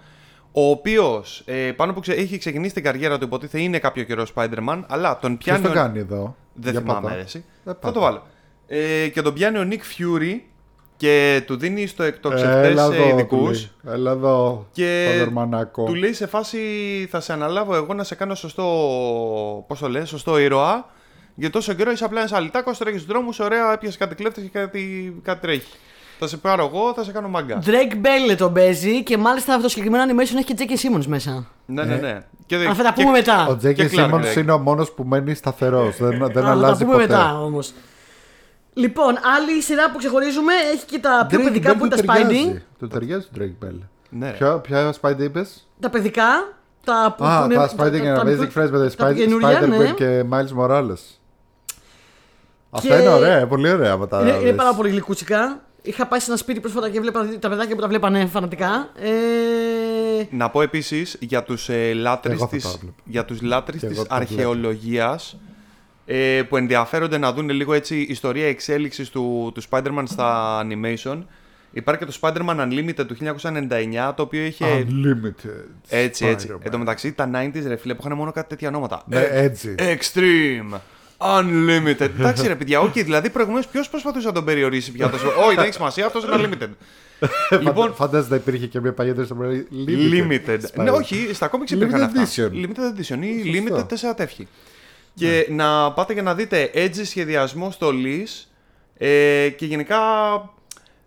ο οποίος ε, πάνω που ξε, έχει ξεκινήσει την καριέρα του, υποτίθεται είναι κάποιο καιρό Spider-Man, αλλά τον πιάνει... Ποιος το κάνει εδώ? Δεν για θυμάμαι πατά. Εσύ. Δεν θα το βάλω. Ε, και τον πιάνει ο Nick Fury και του δίνει στο εκτοξευτές ειδικούς. Έλα εδώ, και του λέει σε φάση θα σε αναλάβω εγώ να σε κάνω σωστό, πώς το λες, σωστό ήρωα. Για τόσο καιρό είσαι απλά ένας αλυτάκος, τρέχεις στους δρόμους, ωραία, έπιασε κάτι κλέφτες και κάτι, κάτι τρέχει. Θα σε πάρω εγώ, θα σε κάνω μάγκα. Drake Bell τον παίζει και μάλιστα αυτό το συγκεκριμένο animation έχει και τζέι κέι Simmons μέσα. Ναι, ναι, ναι. Και... Α, θα τα πούμε και... μετά. Ο τζέι κέι Simmons είναι ο μόνος που μένει σταθερός, δεν, δεν α, αλλάζει ποτέ. Θα τα πούμε μετά όμως. Λοιπόν, άλλη σειρά που ξεχωρίζουμε έχει και τα πιο παιδικά που είναι τα Spidey. Του ταιριάζει το Drake Bell. Ναι. Ποια, ποια Spidey είπες? Τα παιδικά. Τα που ah, είναι, τα Spidey και τα Amazing Friends με τα Spider-Pig και Miles Morales. Αυτά είναι ωραία, πολύ ωραία από τα. Είναι, είναι πάρα πολύ γλυκούτσικα. Είχα πάει σε ένα σπίτι πρόσφατα και βλέπα τα παιδάκια που τα βλέπανε φανατικά. Ε... Να πω επίσης για τους ε, λάτρεις της αρχαιολογίας. Που ενδιαφέρονται να δουν λίγο έτσι ιστορία εξέλιξης του, του Spider-Man στα animation. Υπάρχει και το Spider-Man Unlimited του χίλια εννιακόσια ενενήντα εννιά, το οποίο είχε... Unlimited. Έτσι, έτσι. Εν τω μεταξύ τα ενενήντα ρε φίλε που είχαν μόνο κάτι τέτοια ονόματα. Ναι, ε, έτσι. Extreme. Unlimited. Εντάξει ρε παιδιά, okay, δηλαδή προηγουμένως ποιος προσπαθούσε να τον περιορίσει πια τόσο. Όχι, δεν έχει σημασία, αυτός είναι Unlimited. Λοιπόν, φαντάζεσαι να υπήρχε και μια παλιά τέτοια Limited. Limited. Ναι, όχι, στα κόμιξ υπήρχαν αυτά. Limited Edition ή Limited τέσσερα τεύχη. Και yeah. να πάτε και να δείτε έτσι σχεδιασμό στολής ε, και γενικά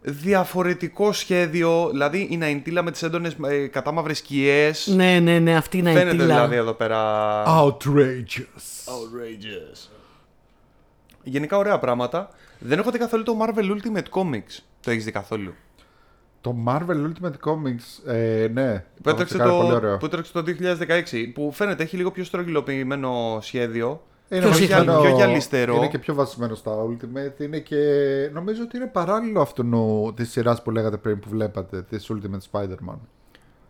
διαφορετικό σχέδιο. Δηλαδή η ναϊντίλα με τις έντονες ε, κατάμαυρες σκιές. Ναι, ναι, ναι, αυτή η ναϊντίλα. Φαίνεται δηλαδή εδώ πέρα. Outrageous. Outrageous. Γενικά ωραία πράγματα. Δεν έχω δει καθόλου το Marvel Ultimate Comics. Το έχεις δει καθόλου? Το Marvel Ultimate Comics, ε, ναι. Που έτρεξε το, το δύο χιλιάδες δεκαέξι, που φαίνεται έχει λίγο πιο στρογγυλοποιημένο σχέδιο. Είναι πιο, βασισμένο, πιο γυαλιστερό. Είναι και πιο βασισμένο στα Ultimate. Είναι και, νομίζω ότι είναι παράλληλο αυτού της σειράς που λέγατε πριν που βλέπατε, της Ultimate Spider-Man.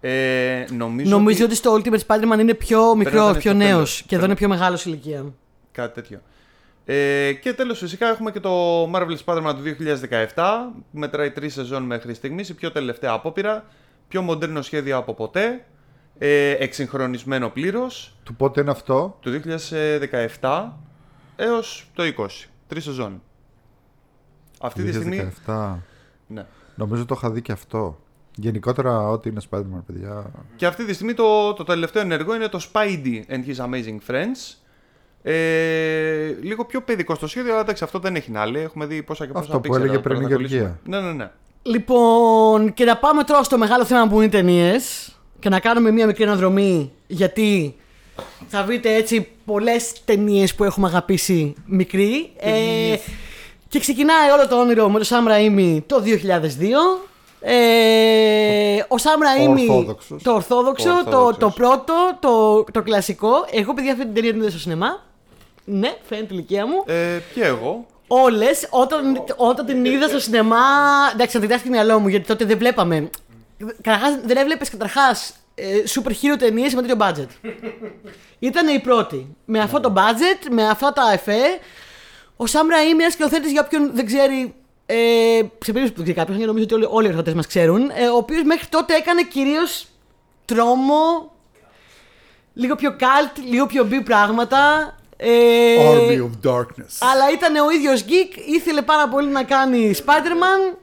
Ε, νομίζω νομίζω ότι... ότι στο Ultimate Spider-Man είναι πιο μικρό, πιο νέος. Και εδώ είναι πιο μεγάλος ηλικία. Κάτι τέτοιο. Ε, και τέλος φυσικά έχουμε και το Marvel Spider-Man του δύο χιλιάδες δεκαεπτά. Μετράει τρεις σεζόν μέχρι στιγμής. Η πιο τελευταία απόπειρα. Πιο μοντέρνο σχέδιο από ποτέ. ε, Εξυγχρονισμένο πλήρως. Του πότε είναι αυτό? Του δύο χιλιάδες δεκαεπτά έως το είκοσι. Τρεις σεζόν. Αυτή τη στιγμή ναι. Νομίζω το είχα δει και αυτό. Γενικότερα ό,τι είναι Spider-Man παιδιά. Και αυτή τη στιγμή το, το τελευταίο ενεργό είναι το Spidey and His Amazing Friends. Ε, λίγο πιο παιδικό στο σχέδιο, αλλά εντάξει, αυτό δεν έχει να λέει. Έχουμε δει πόσα και πόσα. Αυτό που έλεγε πριν η Γεωργία. Ναι, ναι, ναι. Λοιπόν, και να πάμε τώρα στο μεγάλο θέμα που είναι οι ταινίες και να κάνουμε μία μικρή αναδρομή. Γιατί θα βρείτε έτσι πολλές ταινίες που έχουμε αγαπήσει μικροί. Ε, και ξεκινάει όλο το όνειρο με το Sam Raimi το δύο χιλιάδες δύο. Ε, ο Sam Raimi, το ορθόδοξο, το, το πρώτο, το, το κλασικό. Εγώ παιδιά αυτή την ταινία την είδα στο σινεμά. Ναι, φαίνεται η ηλικία μου. Ε, και εγώ. Όλες, όταν, oh. όταν την είδα στο σινεμά. Εντάξει, να την κοιτάξει το μυαλό μου, γιατί τότε δεν βλέπαμε. Καταρχάς, δεν έβλεπες καταρχάς super hero ταινίες με τέτοιο budget. Ήταν η πρώτη. Με αυτό το budget, με αυτά τα εφέ. Ο Sam Raimi, ένας σκηνοθέτης για όποιον δεν ξέρει. Ε, σε περίπτωση που δεν ξέρει κάποιος, γιατί νομίζω ότι όλοι, όλοι οι εργατές μας ξέρουν, ε, ο οποίος μέχρι τότε έκανε κυρίως τρόμο, λίγο πιο cult, λίγο πιο B πράγματα. Ε, Army of Darkness. Αλλά ήταν ο ίδιος geek, ήθελε πάρα πολύ να κάνει Spider-Man.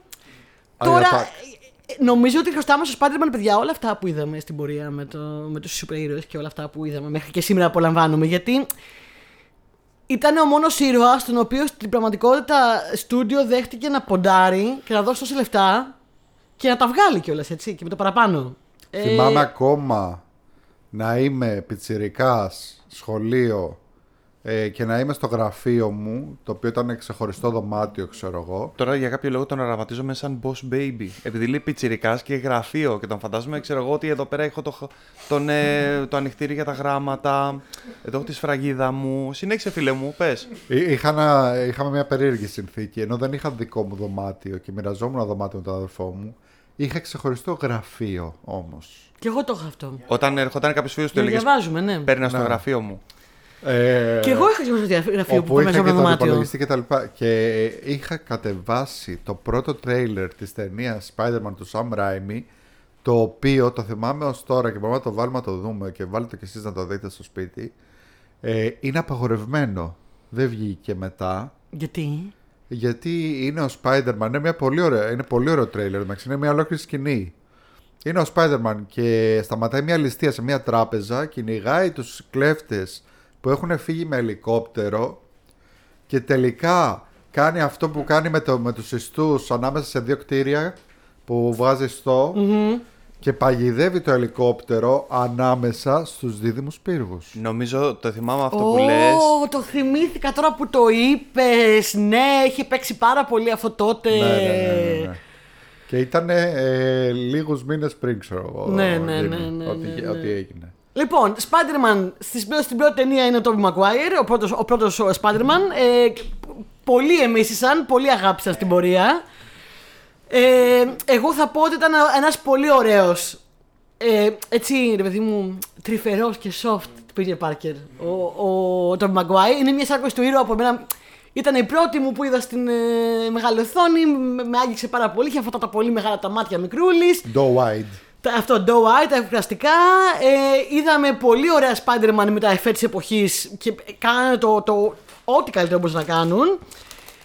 Τώρα Νομίζω ότι χρωστάμε στο Spider-Man, παιδιά, όλα αυτά που είδαμε στην πορεία με, το, με τους σούπερ ήρωες και όλα αυτά που είδαμε μέχρι και σήμερα απολαμβάνουμε. Γιατί ήταν ο μόνος ήρωας τον οποίο στην πραγματικότητα στούντιο δέχτηκε να ποντάρει και να δώσει τόσα λεφτά και να τα βγάλει κιόλας, έτσι, και με το παραπάνω. Θυμάμαι ε... ακόμα να είμαι πιτσιρικάς σχολείο ε, και να είμαι στο γραφείο μου, το οποίο ήταν ξεχωριστό δωμάτιο, ξέρω εγώ. Τώρα για κάποιο λόγο τον αραματίζομαι σαν boss baby. Επειδή λέει πιτσιρικάς και γραφείο και τον φαντάζομαι, ξέρω εγώ, ότι εδώ πέρα έχω το, τον, ε, το ανοιχτήρι για τα γράμματα, εδώ έχω τη σφραγίδα μου. Συνέχισε, φίλε μου, πες. Είχαμε μια περίεργη συνθήκη. Ενώ δεν είχα δικό μου δωμάτιο και μοιραζόμουν ένα δωμάτιο με τον αδελφό μου. Είχα ξεχωριστό γραφείο όμως. Και εγώ το είχα αυτό. Όταν ερχόταν κάποιος φίλος του έλεγες, ναι, παίρνα στο ναι. γραφείο μου. Ε, και εγώ είχα ξεχωριστό γραφείο που είχα μέσα από το δωμάτιο. Και, τα λοιπά. Και είχα κατεβάσει το πρώτο τρέιλερ της ταινίας Spider-Man του Sam Raimi, το οποίο το θυμάμαι ως τώρα και μπορούμε να το βάλουμε να το δούμε και βάλτε κι εσείς να το δείτε στο σπίτι. Ε, είναι απαγορευμένο. Δεν βγήκε μετά. Γιατί? Γιατί είναι ο Spider-Man, είναι, μια πολύ ωραία, είναι πολύ ωραίο τρέιλερ, είναι μια ολόκληρη σκηνή. Είναι ο Spider-Man και σταματάει μια ληστεία σε μια τράπεζα, κυνηγάει τους κλέφτες που έχουν φύγει με ελικόπτερο και τελικά κάνει αυτό που κάνει με, το, με τους ιστούς ανάμεσα σε δύο κτίρια που βγάζει ιστό mm-hmm. και παγιδεύει το ελικόπτερο ανάμεσα στους δίδυμους πύργους. Νομίζω το θυμάμαι αυτό oh, που λες. Το θυμήθηκα τώρα που το είπες. Ναι, είχε παίξει πάρα πολύ αυτό τότε. Ναι, ναι, ναι, ναι, ναι. Και ήταν ε, λίγους μήνες πριν, ξέρω εγώ. Ναι, ναι, ναι, ναι, ναι, ναι, ναι, ναι. Ό,τι έγινε. Λοιπόν, Spider-Man στην πρώτη ταινία είναι ο Tobey Maguire, ο πρώτος, ο πρώτος ο Spider-Man. Ε, πολλοί εμίσησαν, πολλοί αγάπησαν στην πορεία. Ε, εγώ θα πω ότι ήταν ένας πολύ ωραίος, ε, έτσι ρε παιδί μου, τρυφερός και soft Peter Parker, ο Tobey Maguire. Είναι μια σάρκωση του ήρωα από μένα. Ήταν η πρώτη μου που είδα στην ε, μεγάλη οθόνη, με, με άγγιξε πάρα πολύ, είχε αυτά τα πολύ μεγάλα τα μάτια μικρούλης. Doe-eyed. Τα, αυτό το Doe-eyed, τα ευχαριστικά. Ε, είδαμε πολύ ωραία Spider-Man με τα εφέ της εποχής και κάνανε το, το ό,τι καλύτερο μπορούσαν να κάνουν.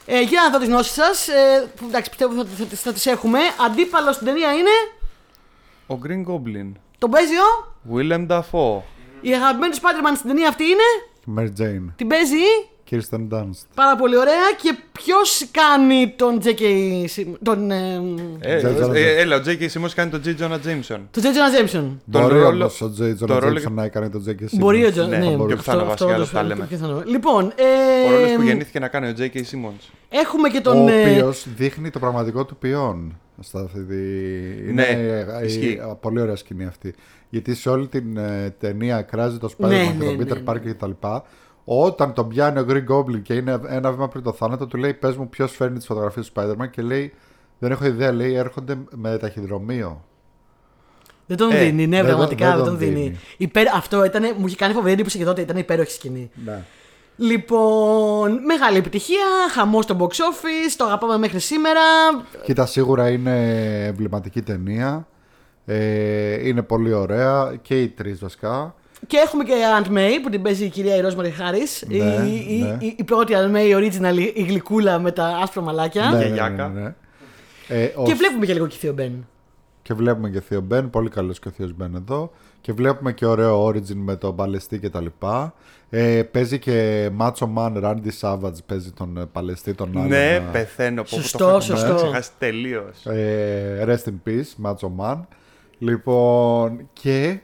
Ε, για να δω τις γνώσεις σας, ε, εντάξει, πιστεύω θα, θα, θα τις έχουμε. Αντίπαλο στην ταινία είναι ο Green Goblin. Τον παίζει ο Willem Dafoe. Η αγαπημένη του Spider-Man στην ταινία αυτή είναι Mary Jane. Την παίζει η Kirsten Dunst. Πάρα πολύ ωραία. Και ποιος κάνει τον τζέι κέι τον Έλα, ο τζέι κέι Simmons κάνει τον J. Jonah Jameson. Τον J. Jonah Jameson. Μπορεί ο J. Jonah Jameson να κάνει τον τζέι κέι Simmons. Μπορεί ο J. Ναι, πιο πιθανό βασικά το θα λέμε. Λοιπόν, ο ρόλος που γεννήθηκε να κάνει ο τζέι κέι Simmons. Έχουμε και τον. Ο οποίος δείχνει το πραγματικό του ποιόν. Είναι πολύ ωραία σκηνή αυτή. Γιατί σε όλη την ταινία κράζει το Spider-Man και τον Peter Parker κτλ. Όταν τον πιάνει ο Green Goblin και είναι ένα βήμα πριν το θάνατο, του λέει: πες μου, ποιος φέρνει τις φωτογραφίες του Spider-Man. Και λέει: δεν έχω ιδέα, λέει, έρχονται με ταχυδρομείο. Δεν τον ε, δίνει, ναι, πραγματικά δεν, δεν τον δίνει. δίνει. Υπέρ, αυτό ήταν, μου είχε κάνει φοβερή εντύπωση και τότε, ήταν υπέροχη σκηνή. Ναι. Λοιπόν, μεγάλη επιτυχία, χαμός στο box office, το αγαπάμε μέχρι σήμερα. Κοίτα, σίγουρα είναι εμβληματική ταινία. Ε, είναι πολύ ωραία και οι τρεις βασικά. Και έχουμε και Aunt May που την παίζει η κυρία Ρόσμαρι Χάρις. Ναι, η, ναι. η, η, η πρώτη Aunt May, original, η γλυκούλα με τα άσπρα μαλάκια. Ναι, ναι, ναι, ναι. Ε, και ως... βλέπουμε και λίγο και θείο Μπεν. Και βλέπουμε και θείο Μπεν, πολύ καλός και ο θείος Μπεν εδώ. Και βλέπουμε και ωραίο origin με τον Παλαιστή και τα λοιπά. Ε, παίζει και Macho Man, Randy Savage παίζει τον Παλαιστή, τον άλλο. Ναι, άλλον, πεθαίνω από σωστό, το σωστό. Έχω ξεχάσει τελείως. Ε, rest in peace, Macho Man. Λοιπόν, και...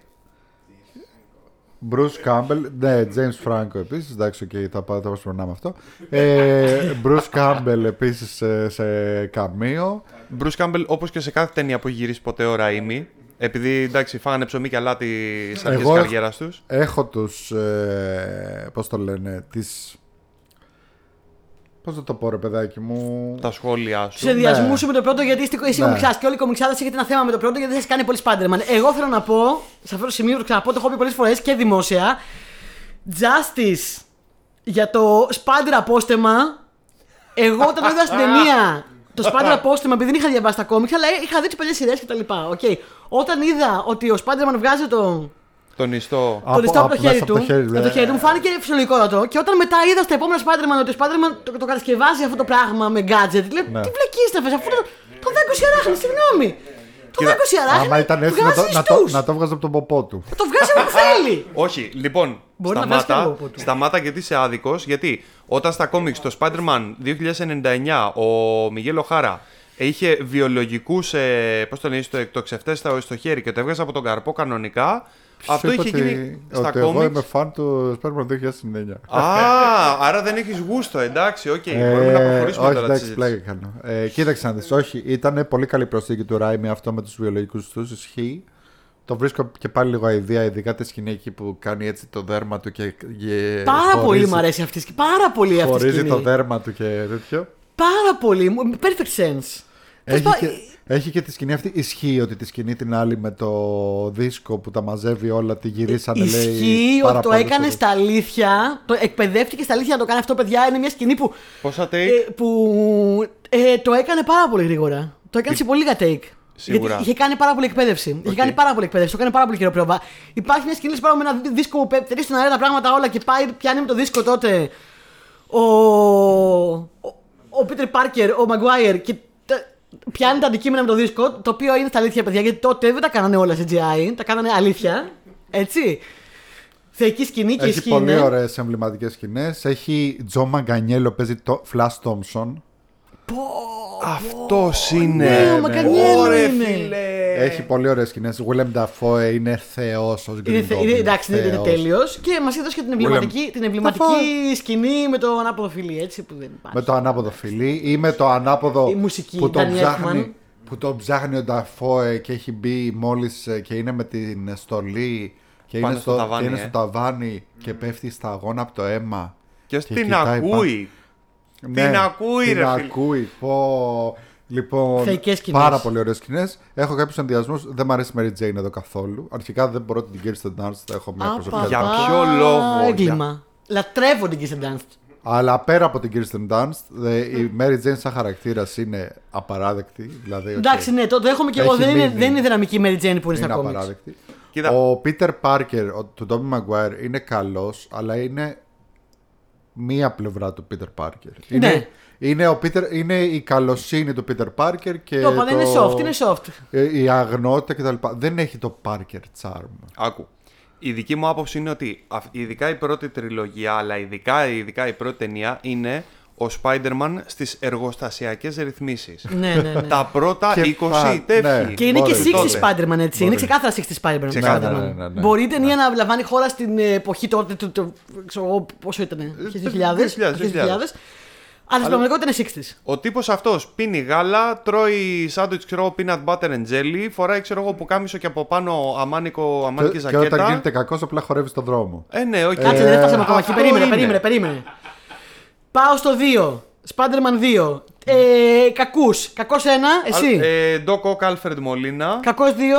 Bruce Campbell, ναι, James Franco επίσης, εντάξει, okay, θα πάμε στο προνάμε αυτό. ε, Bruce Campbell επίσης σε, σε καμίο. Bruce Campbell, όπως και σε κάθε ταινία που έχει γυρίσει ποτέ ο Raimi, επειδή εντάξει, φάγανε ψωμί και αλάτι στις αρχές της καριέρας τους. Έχω τους, ε, πώς το λένε, τις... Πώς θα το πω, ρε παιδάκι μου. Τα σχόλιά σου. Σε διασμού σου με το πρώτο, γιατί είσαι κομιξάς και όλοι οι κομιξάδες έχετε ένα θέμα με το πρώτο, γιατί δεν σας κάνει πολύ Spider-Man. Εγώ θέλω να πω, σε αυτό το σημείο το ξαναπώ, το έχω πει πολλές φορές και δημόσια. Justice για το Spider απόστεμα. Εγώ όταν το είδα στην ταινία το Spider απόστεμα, επειδή δεν είχα διαβάσει τα κόμιξ, αλλά είχα δει τις παλιές σειρές κτλ. Okay. Όταν είδα ότι ο Spider-Man βγάζει το. Τον ιστό από, από, από το χέρι του. Από το χέρι μου φάνηκε φυσιολογικότατο. Και όταν μετά είδα στα επόμενα Spider-Man ότι ο Spider-Man το, το κατασκευάζει αυτό το πράγμα με gadget, λέω: τι βλακίσταφες, αφού το δέκοσι αράχνη, συγγνώμη. Του δάκωσε η αράχνη. Άμα ήταν έτοιμο να το βγάζει από τον ποπό του. Το βγάζει όπου θέλει. Όχι, λοιπόν. Σταμάτα, σταμάτα γιατί είσαι άδικος. Γιατί όταν στα κόμιξ το Spider-Man δύο χιλιάδες ενενήντα εννιά ο Μιγέλο Χάρα είχε βιολογικούς ε, πώς το λέει, εκτοξευτές στο, στο χέρι και το έβγαζε από τον καρπό κανονικά. Ποιος αυτό είχε γίνει στα ότι κόμιξ. Εγώ είμαι φαν του Spider-Man δύο χιλιάδες εννιά. Α, άρα δεν έχεις γούστο, εντάξει, οκ. Okay, ε, μπορούμε να προχωρήσουμε όχι, τώρα. Εντάξει, πλάκα κάνω. Ε, κοίταξε να δεις, όχι, ήταν πολύ καλή προσθήκη του Ράιμι αυτό με τους βιολογικούς τους, ισχύει. Το βρίσκω και πάλι λίγο αηδία, ειδικά τη σκηνή εκεί που κάνει έτσι το δέρμα του και. και πάρα χωρίζει, πολύ μου αρέσει αυτή η σκηνή. Πάρα πολύ αυτή η σκηνή. Το δέρμα του και τέτοιο. Πάρα πολύ. Perfect sense. Έχει, πα... και, έχει και τη σκηνή αυτή. Ισχύει ότι τη σκηνή την άλλη με το δίσκο που τα μαζεύει όλα, τη γυρίσανε λέει. Ισχύει ότι το έκανε στα αλήθεια. Το εκπαιδεύτηκε στα αλήθεια να το κάνει αυτό, παιδιά. Είναι μια σκηνή που. Πόσα take. Ε, που, ε, το έκανε πάρα πολύ γρήγορα. Το έκανε σε πολύ λίγα take. Σίγουρα. Γιατί είχε κάνει πάρα πολύ εκπαίδευση. Okay. Είχε κάνει πάρα πολύ εκπαίδευση. Το έκανε πάρα πολύ χειροπρόβα. Υπάρχει μια σκηνή πάνω με ένα δίσκο που πέφτει στην αέρα τα πράγματα όλα και πάει, πιάνει με το δίσκο τότε. Ο. Ο Πίτερ Πάρκερ, ο Μαγκουάιερ. Και πιάνει τα αντικείμενα με το δίσκο. Το οποίο είναι στα αλήθεια, παιδιά. Γιατί τότε δεν τα κάνανε όλα σι τζι άι. Τα κάνανε αλήθεια. Έτσι. Θεϊκή σκηνή και ισχύει. Έχει πολύ ωραίες εμβληματικές σκηνές. Έχει Τζο Μαγκανιέλο, παίζει το Φλας Τόμψον. Αυτός είναι. Ναι, ο Μακανιέλο είναι. Έχει πολύ ωραίες σκηνές. William Dafoe είναι θεός ως Green Goblin. Εντάξει, είναι τέλειος. Και μας έδωσε και την εμβληματική σκηνή με το ανάποδο φιλί, έτσι που δεν υπάρχει. Με το ανάποδο φιλί ή με το ανάποδο που τον ψάχνει, που τον ψάχνει ο Dafoe και έχει μπει μόλις και είναι με την στολή και είναι στο ταβάνι και πέφτει στα αγώνα από το αίμα. Και στην ακούει. Ναι, την ακούει, την ρε φίλε. ακούει. Πω. Λοιπόν, πάρα πολύ ωραίες σκηνές. Έχω κάποιους ενδιασμούς. Δεν μου αρέσει η Mary Jane εδώ καθόλου. Αρχικά δεν μπορώ την Kirsten Dunst, τα έχω μια προσωπική. Για ποιο λόγο. Έγκλημα. Λατρεύω την Kirsten Dunst. Αλλά πέρα από την Kirsten Dunst, η Mary Jane σαν χαρακτήρας είναι απαράδεκτη. Δηλαδή, εντάξει, ναι, το, το έχουμε και εγώ. Δεν είναι, δεν είναι δυναμική η Mary Jane που είναι στα κόμιξ. Ο Peter Parker του Tobey Maguire είναι καλός, αλλά είναι. Μία πλευρά του Peter Parker. Είναι, ναι. είναι, ο Peter, είναι η καλοσύνη του Peter Parker και. Το είπα, είναι soft, είναι soft. Η αγνότητα κτλ. Δεν έχει το Parker charm. Άκου. Η δική μου άποψη είναι ότι ειδικά η πρώτη τριλογία, αλλά ειδικά, ειδικά η πρώτη ταινία είναι ο Spider-Man στις εργοστασιακές ρυθμίσεις. Ναι, ναι, ναι. Τα πρώτα είκοσι τέτοια. Ναι, και είναι και σύγχυση Spider-Man, έτσι. Μπορεί. Είναι ξεκάθαρα σύγχυση Spider-Man. Ξεκάθαρα, ναι, ναι, ναι. Μπορεί η ταινία ναι. να λαμβάνει χώρα στην εποχή τότε του. Το, ξέρω, πόσο ήταν, δύο χιλιάδες. Αλλά στην πραγματικότητα είναι σύγχυση. Ο τύπος αυτός πίνει γάλα, τρώει σάντουιτς, ξέρω, peanut butter and jelly, φοράει, ξέρω εγώ, πουκάμισο και από πάνω αμάνικο, αμάνικη και, ζακέτα. Και όταν γίνεται κακός, απλά χορεύει στον δρόμο. Ε, ναι, όχι. Κάτσε, δεν έφτασαμε ακόμα εκεί. Περίμενε, περίμενε. Πάω στο δύο. Spider-Man δύο. Ε, κακούς. Κακός ένα, εσύ. Doc Ock, Alfred Molina. Κακός δύο.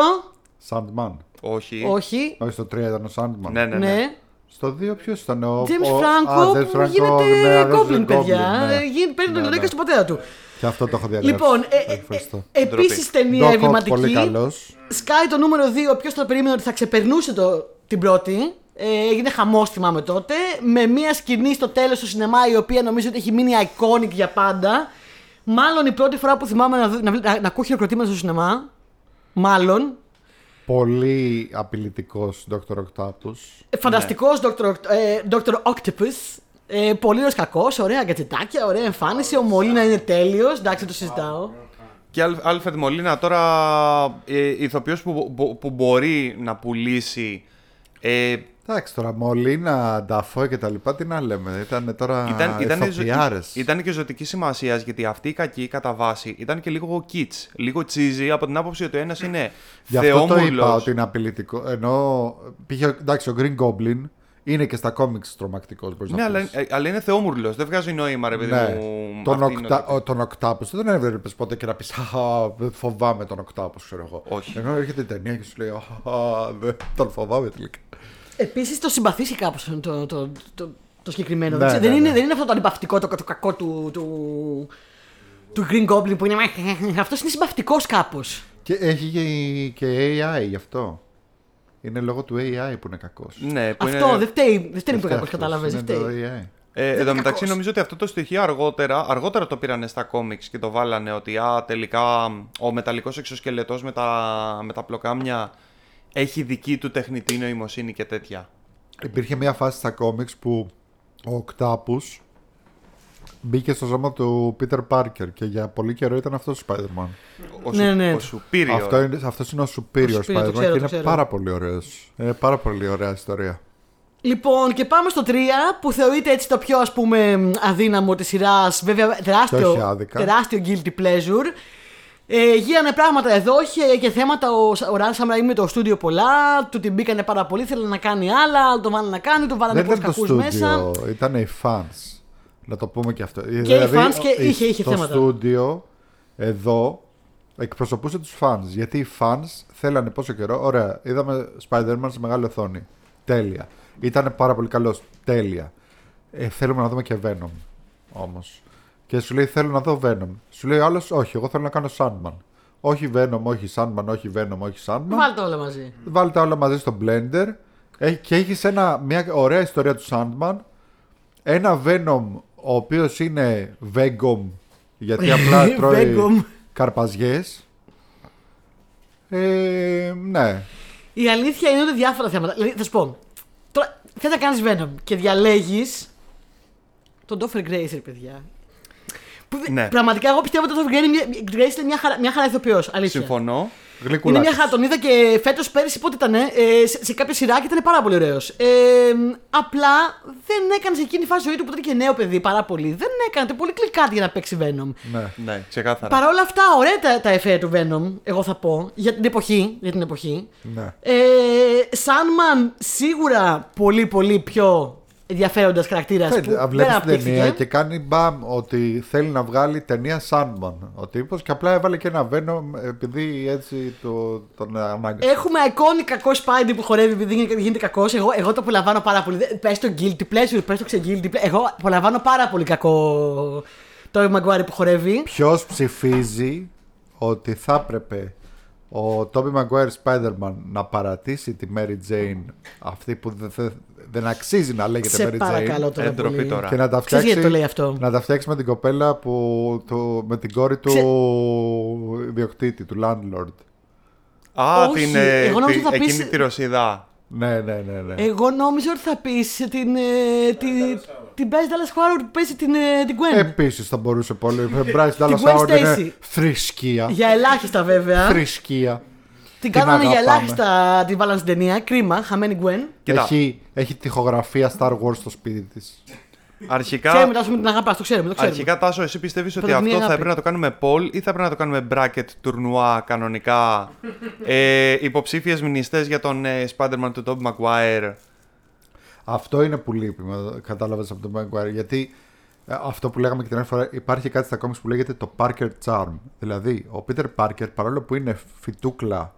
Sandman. Όχι. Όχι. Όχι, στο τρία ήταν ο Sandman. Ναι, ναι, ναι. ναι. Στο δύο ποιος ήταν ο. James Franco που Franco, γίνεται ναι, Goblin, παιδιά. Ναι. Γίνει, παίρνει ναι, τον Λεωδέκα ναι. στον πατέρα του. Και αυτό το έχω διαλέξει. Λοιπόν, ε, ε, επίσης ταινία Doc εμβληματική. Sky το νούμερο δύο. Ποιος θα περίμενε ότι θα ξεπερνούσε το, την πρώτη. Έγινε χαμός, θυμάμαι τότε, με μια σκηνή στο τέλος του σινεμά η οποία νομίζω ότι έχει μείνει iconic για πάντα. Μάλλον η πρώτη φορά που θυμάμαι να, να, να, να ακούω χειροκροτήματα στο σινεμά. Μάλλον. Πολύ απειλητικός ντόκτορ Octopus. Φανταστικός ντόκτορ Octopus. Ε, πολύ ωραίος κακός, ωραία γκατζετάκια, ωραία εμφάνιση. Ο Μολίνα είναι τέλειος, εντάξει, το συζητάω. Και Alfred Molina τώρα ε, ηθοποιός που, που, που, που μπορεί να πουλήσει. Ε, Εντάξει τώρα, Μολίνα, Νταφό και τα λοιπά, τι να λέμε. Ήταν τώρα ηθοποιάρες. Ήταν και ζωτική σημασία γιατί αυτή η κακή κατά βάση ήταν και λίγο kitsch, λίγο cheesy από την άποψη ότι ο ένας είναι θεόμουλος. Γι' αυτό το είπα ότι είναι απειλητικό. Ενώ πήγε, εντάξει, ο Green Goblin είναι και στα κόμιξ τρομακτικός. Ναι, αλλά, αλλά είναι θεόμουρλος. Δεν βγάζει νόημα, ρε παιδί ναι. μου. Τον, οκτα... ο, τον Οκτάπους δεν έβλεπε ποτέ και να πει φοβάμαι τον Οκτάπους, ξέρω εγώ. Όχι. Ενώ έρχεται η ταινία και σου λέει δεν τον φοβάμαι τελικά. Επίσης το συμπαθήσει κάπως το, το, το, το, το συγκεκριμένο. Ναι, ναι, δεν, ναι. Είναι, δεν είναι αυτό το αντιπαυτικό, το, το κακό του, του, του Green Goblin που είναι. Αυτό είναι συμπαθητικός κάπως. Και έχει και έι άι γι' αυτό. Είναι λόγω του έι άι που είναι κακός. Ναι, αυτό είναι... δεν φταίει που είναι κακός, κατάλαβες. Ε, εδώ μεταξύ νομίζω ότι αυτό το στοιχείο αργότερα, αργότερα το πήρανε στα κόμιξ και το βάλανε ότι α, τελικά ο μεταλλικός εξωσκελετός με τα, με τα πλοκάμια έχει δική του τεχνητή νοημοσύνη και τέτοια. Υπήρχε μια φάση στα κόμιξ που ο Οκτάπους μπήκε στο σώμα του Peter Parker και για πολύ καιρό ήταν αυτός ο Spider-Man. Ο, ναι, ο, ναι. ο Superior. Αυτό είναι, αυτός είναι ο Superior, ο Superior Spider-Man, ξέρω, και είναι πάρα πολύ ωραίος. Είναι πάρα πολύ ωραία ιστορία. Λοιπόν, και πάμε στο τρία που θεωρείται έτσι το πιο, ας πούμε, αδύναμο της σειράς. Βέβαια τεράστιο, τεράστιο guilty pleasure. ε, Γίνανε πράγματα εδώ και θέματα. Ο, ο Ραν Σαμραήμ με το στούντιο πολλά. Του την μπήκανε πάρα πολύ, θέλανε να κάνει άλλα. Το βάλανε να κάνει, το βάλανε πολλούς κακούς studio, μέσα. Ήταν οι fans. Να το πούμε και αυτό. Και δηλαδή, οι fans και είχε, είχε το θέματα. Το στούντιο εδώ εκπροσωπούσε τους fans. Γιατί οι fans θέλανε πόσο καιρό. Ωραία, είδαμε Spider-Man σε μεγάλη οθόνη. Τέλεια. Ήταν πάρα πολύ καλός. Τέλεια. Ε, θέλουμε να δούμε και Venom όμως. Και σου λέει θέλω να δω Venom. Σου λέει ο άλλος όχι, εγώ θέλω να κάνω Sandman. Όχι Venom, όχι Sandman, όχι Venom, όχι Sandman. Βάλτε όλα μαζί. Βάλτε όλα μαζί στο blender. Ε, και έχεις ένα, μια ωραία ιστορία του Sandman. Ένα Venom ο οποίος είναι Vegom. Γιατί απλά τρώει καρπαζιές. Ε, ναι. Η αλήθεια είναι ότι διάφορα θέματα. Δηλαδή θα σου πω. Τώρα θες να κάνεις Venom και διαλέγεις τον Τόφερ Γκρέις, ρε παιδιά. Ναι. Πραγματικά εγώ πιστεύω ότι ο Τόφερ Γκρέις είναι μια χαρά, μια χαρά ηθοποιός, αλήθεια. Συμφωνώ. Είναι μια χαρά, τον είδα και φέτος, πέρυσι, πότε ήταν, ε, σε, σε κάποια σειρά και ήταν πάρα πολύ ωραίος. Ε, απλά δεν έκανε σε εκείνη τη φάση ζωή του που ήταν και νέο παιδί πάρα πολύ. Δεν έκανε πολύ κλικάτι για να παίξει Venom. Ναι, ναι, ξεκάθαρα. Παρ' όλα αυτά, ωραία τα, τα εφέ του Venom, εγώ θα πω, για την εποχή. Για την εποχή. Ναι. Ε, Sandman σίγουρα πολύ πολύ πιο ενδιαφέροντας χαρακτήρας. Βλέπει την ταινία και κάνει μπαμ ότι θέλει να βγάλει ταινία Sandman ο τύπος και απλά έβαλε και ένα Venom επειδή έτσι το, τον ανάγκασε. Έχουμε εικόνη κακό Spidey που χορεύει επειδή γίνεται κακός. Εγώ, εγώ το απολαμβάνω πάρα πολύ. Πες το guilty pleasure, πες το ξε-guilty pleasure. Εγώ απολαμβάνω πάρα πολύ κακό το Maguire που χορεύει. Ποιος ψηφίζει ότι θα έπρεπε ο Tobey Maguire Spider-Man να παρατήσει τη Mary Jane, αυτή που δεν, δεν αξίζει να λέγεται σε Mary Jane. Σε παρακαλώ τώρα πολύ. Τώρα. Και να τα φτιάξει, γιατί το λέει αυτό. Να τα φτιάξει με την κοπέλα που, το, με την κόρη Ξε... του ιδιοκτήτη, του landlord. Α, όχι, την, εγώ την, θα πεις... εκείνη τη Ρωσίδα. Ναι, ναι, ναι, ναι. Εγώ νόμιζα ότι θα πεις την. Ε, τη, την Bryce Dallas Howard που παίζει την, ε, την Gwen. Επίσης θα μπορούσε πολύ. Η Bryce Dallas Howard είναι θρησκεία. Για ελάχιστα βέβαια. Θρησκεία. Την κάνανε για ελάχιστα, την βάλανε στην ταινία. Κρίμα, χαμένη Gwen. Έχει, έχει τοιχογραφία Star Wars στο σπίτι της. Αρχικά. Ξέρουμε, Τάσο, με την αγαπάς, το ξέρουμε. Το ξέρουμε. Αρχικά, Τάσο, εσύ πιστεύεις ότι αυτό αγάπη. Θα έπρεπε να το κάνουμε poll ή θα έπρεπε να το κάνουμε bracket τουρνουά κανονικά? ε, Υποψήφιες μηνυστές για τον ε, Spider-Man του Tobey Maguire. Αυτό είναι που λείπει, κατάλαβες, από τον Maguire. Γιατί ε, αυτό που λέγαμε και την άλλη φορά, υπάρχει κάτι στα comics που λέγεται το Parker Charm. Δηλαδή, ο Peter Parker, παρόλο που είναι φυτούκλα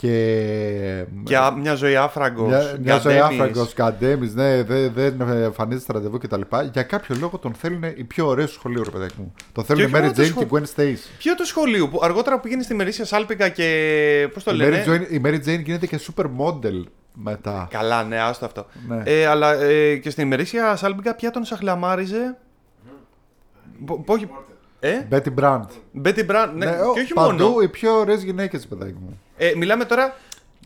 και για μια ζωή άφραγκος, Μια, μια ζωή άφραγκος, καντέμις, ναι, δεν δε, δε εμφανίζεται στρατευού κτλ. Για κάποιο λόγο τον θέλουν οι πιο ωραίες του σχολείου, ρε παιδάκι μου. Τον θέλουν η Mary Jane σχο... και η Gwen Stacy. Ποιο του σχολείου, που αργότερα που γίνει στη μερίσια σάλπιγγα και πώς το η λένε. Mary Jane, η Mary Jane γίνεται και super model μετά. Καλά, ναι, άστο αυτό. Ναι. Ε, αλλά ε, και στη μερίσια σάλπιγγα πια τον σαχλαμάριζε. Mm. Ε? Betty Brant. Betty Brant, ναι, ναι, και όχι παντού, μόνο. Οι πιο ωραίες γυναίκες, παιδάκι μου. Ε, μιλάμε τώρα.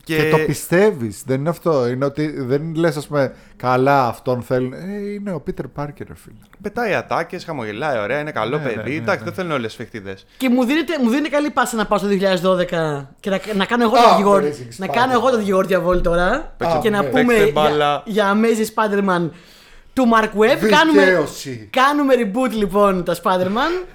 Και, και το πιστεύεις, δεν είναι αυτό. Είναι ότι δεν λες, ας πούμε, καλά, αυτόν θέλουν. Ε, είναι ο Peter Parker, φίλε. Πετάει ατάκες, χαμογελάει, ωραία, είναι καλό ναι, παιδί. Εντάξει, ναι, ναι, ναι. Δεν θέλουν όλες φεχτίδες. Και μου δίνεται, μου δίνεται καλή πάσα να πάω στο δύο χιλιάδες δώδεκα και να, να κάνω εγώ τον Γιγόρτια. Να κάνω εγώ τον Γιγόρτια Βόλ τώρα. Α, και ναι. να πούμε για, για Amazing Spider-Man του Mark Webb. Κάνουμε, κάνουμε reboot λοιπόν τα Spider-Man.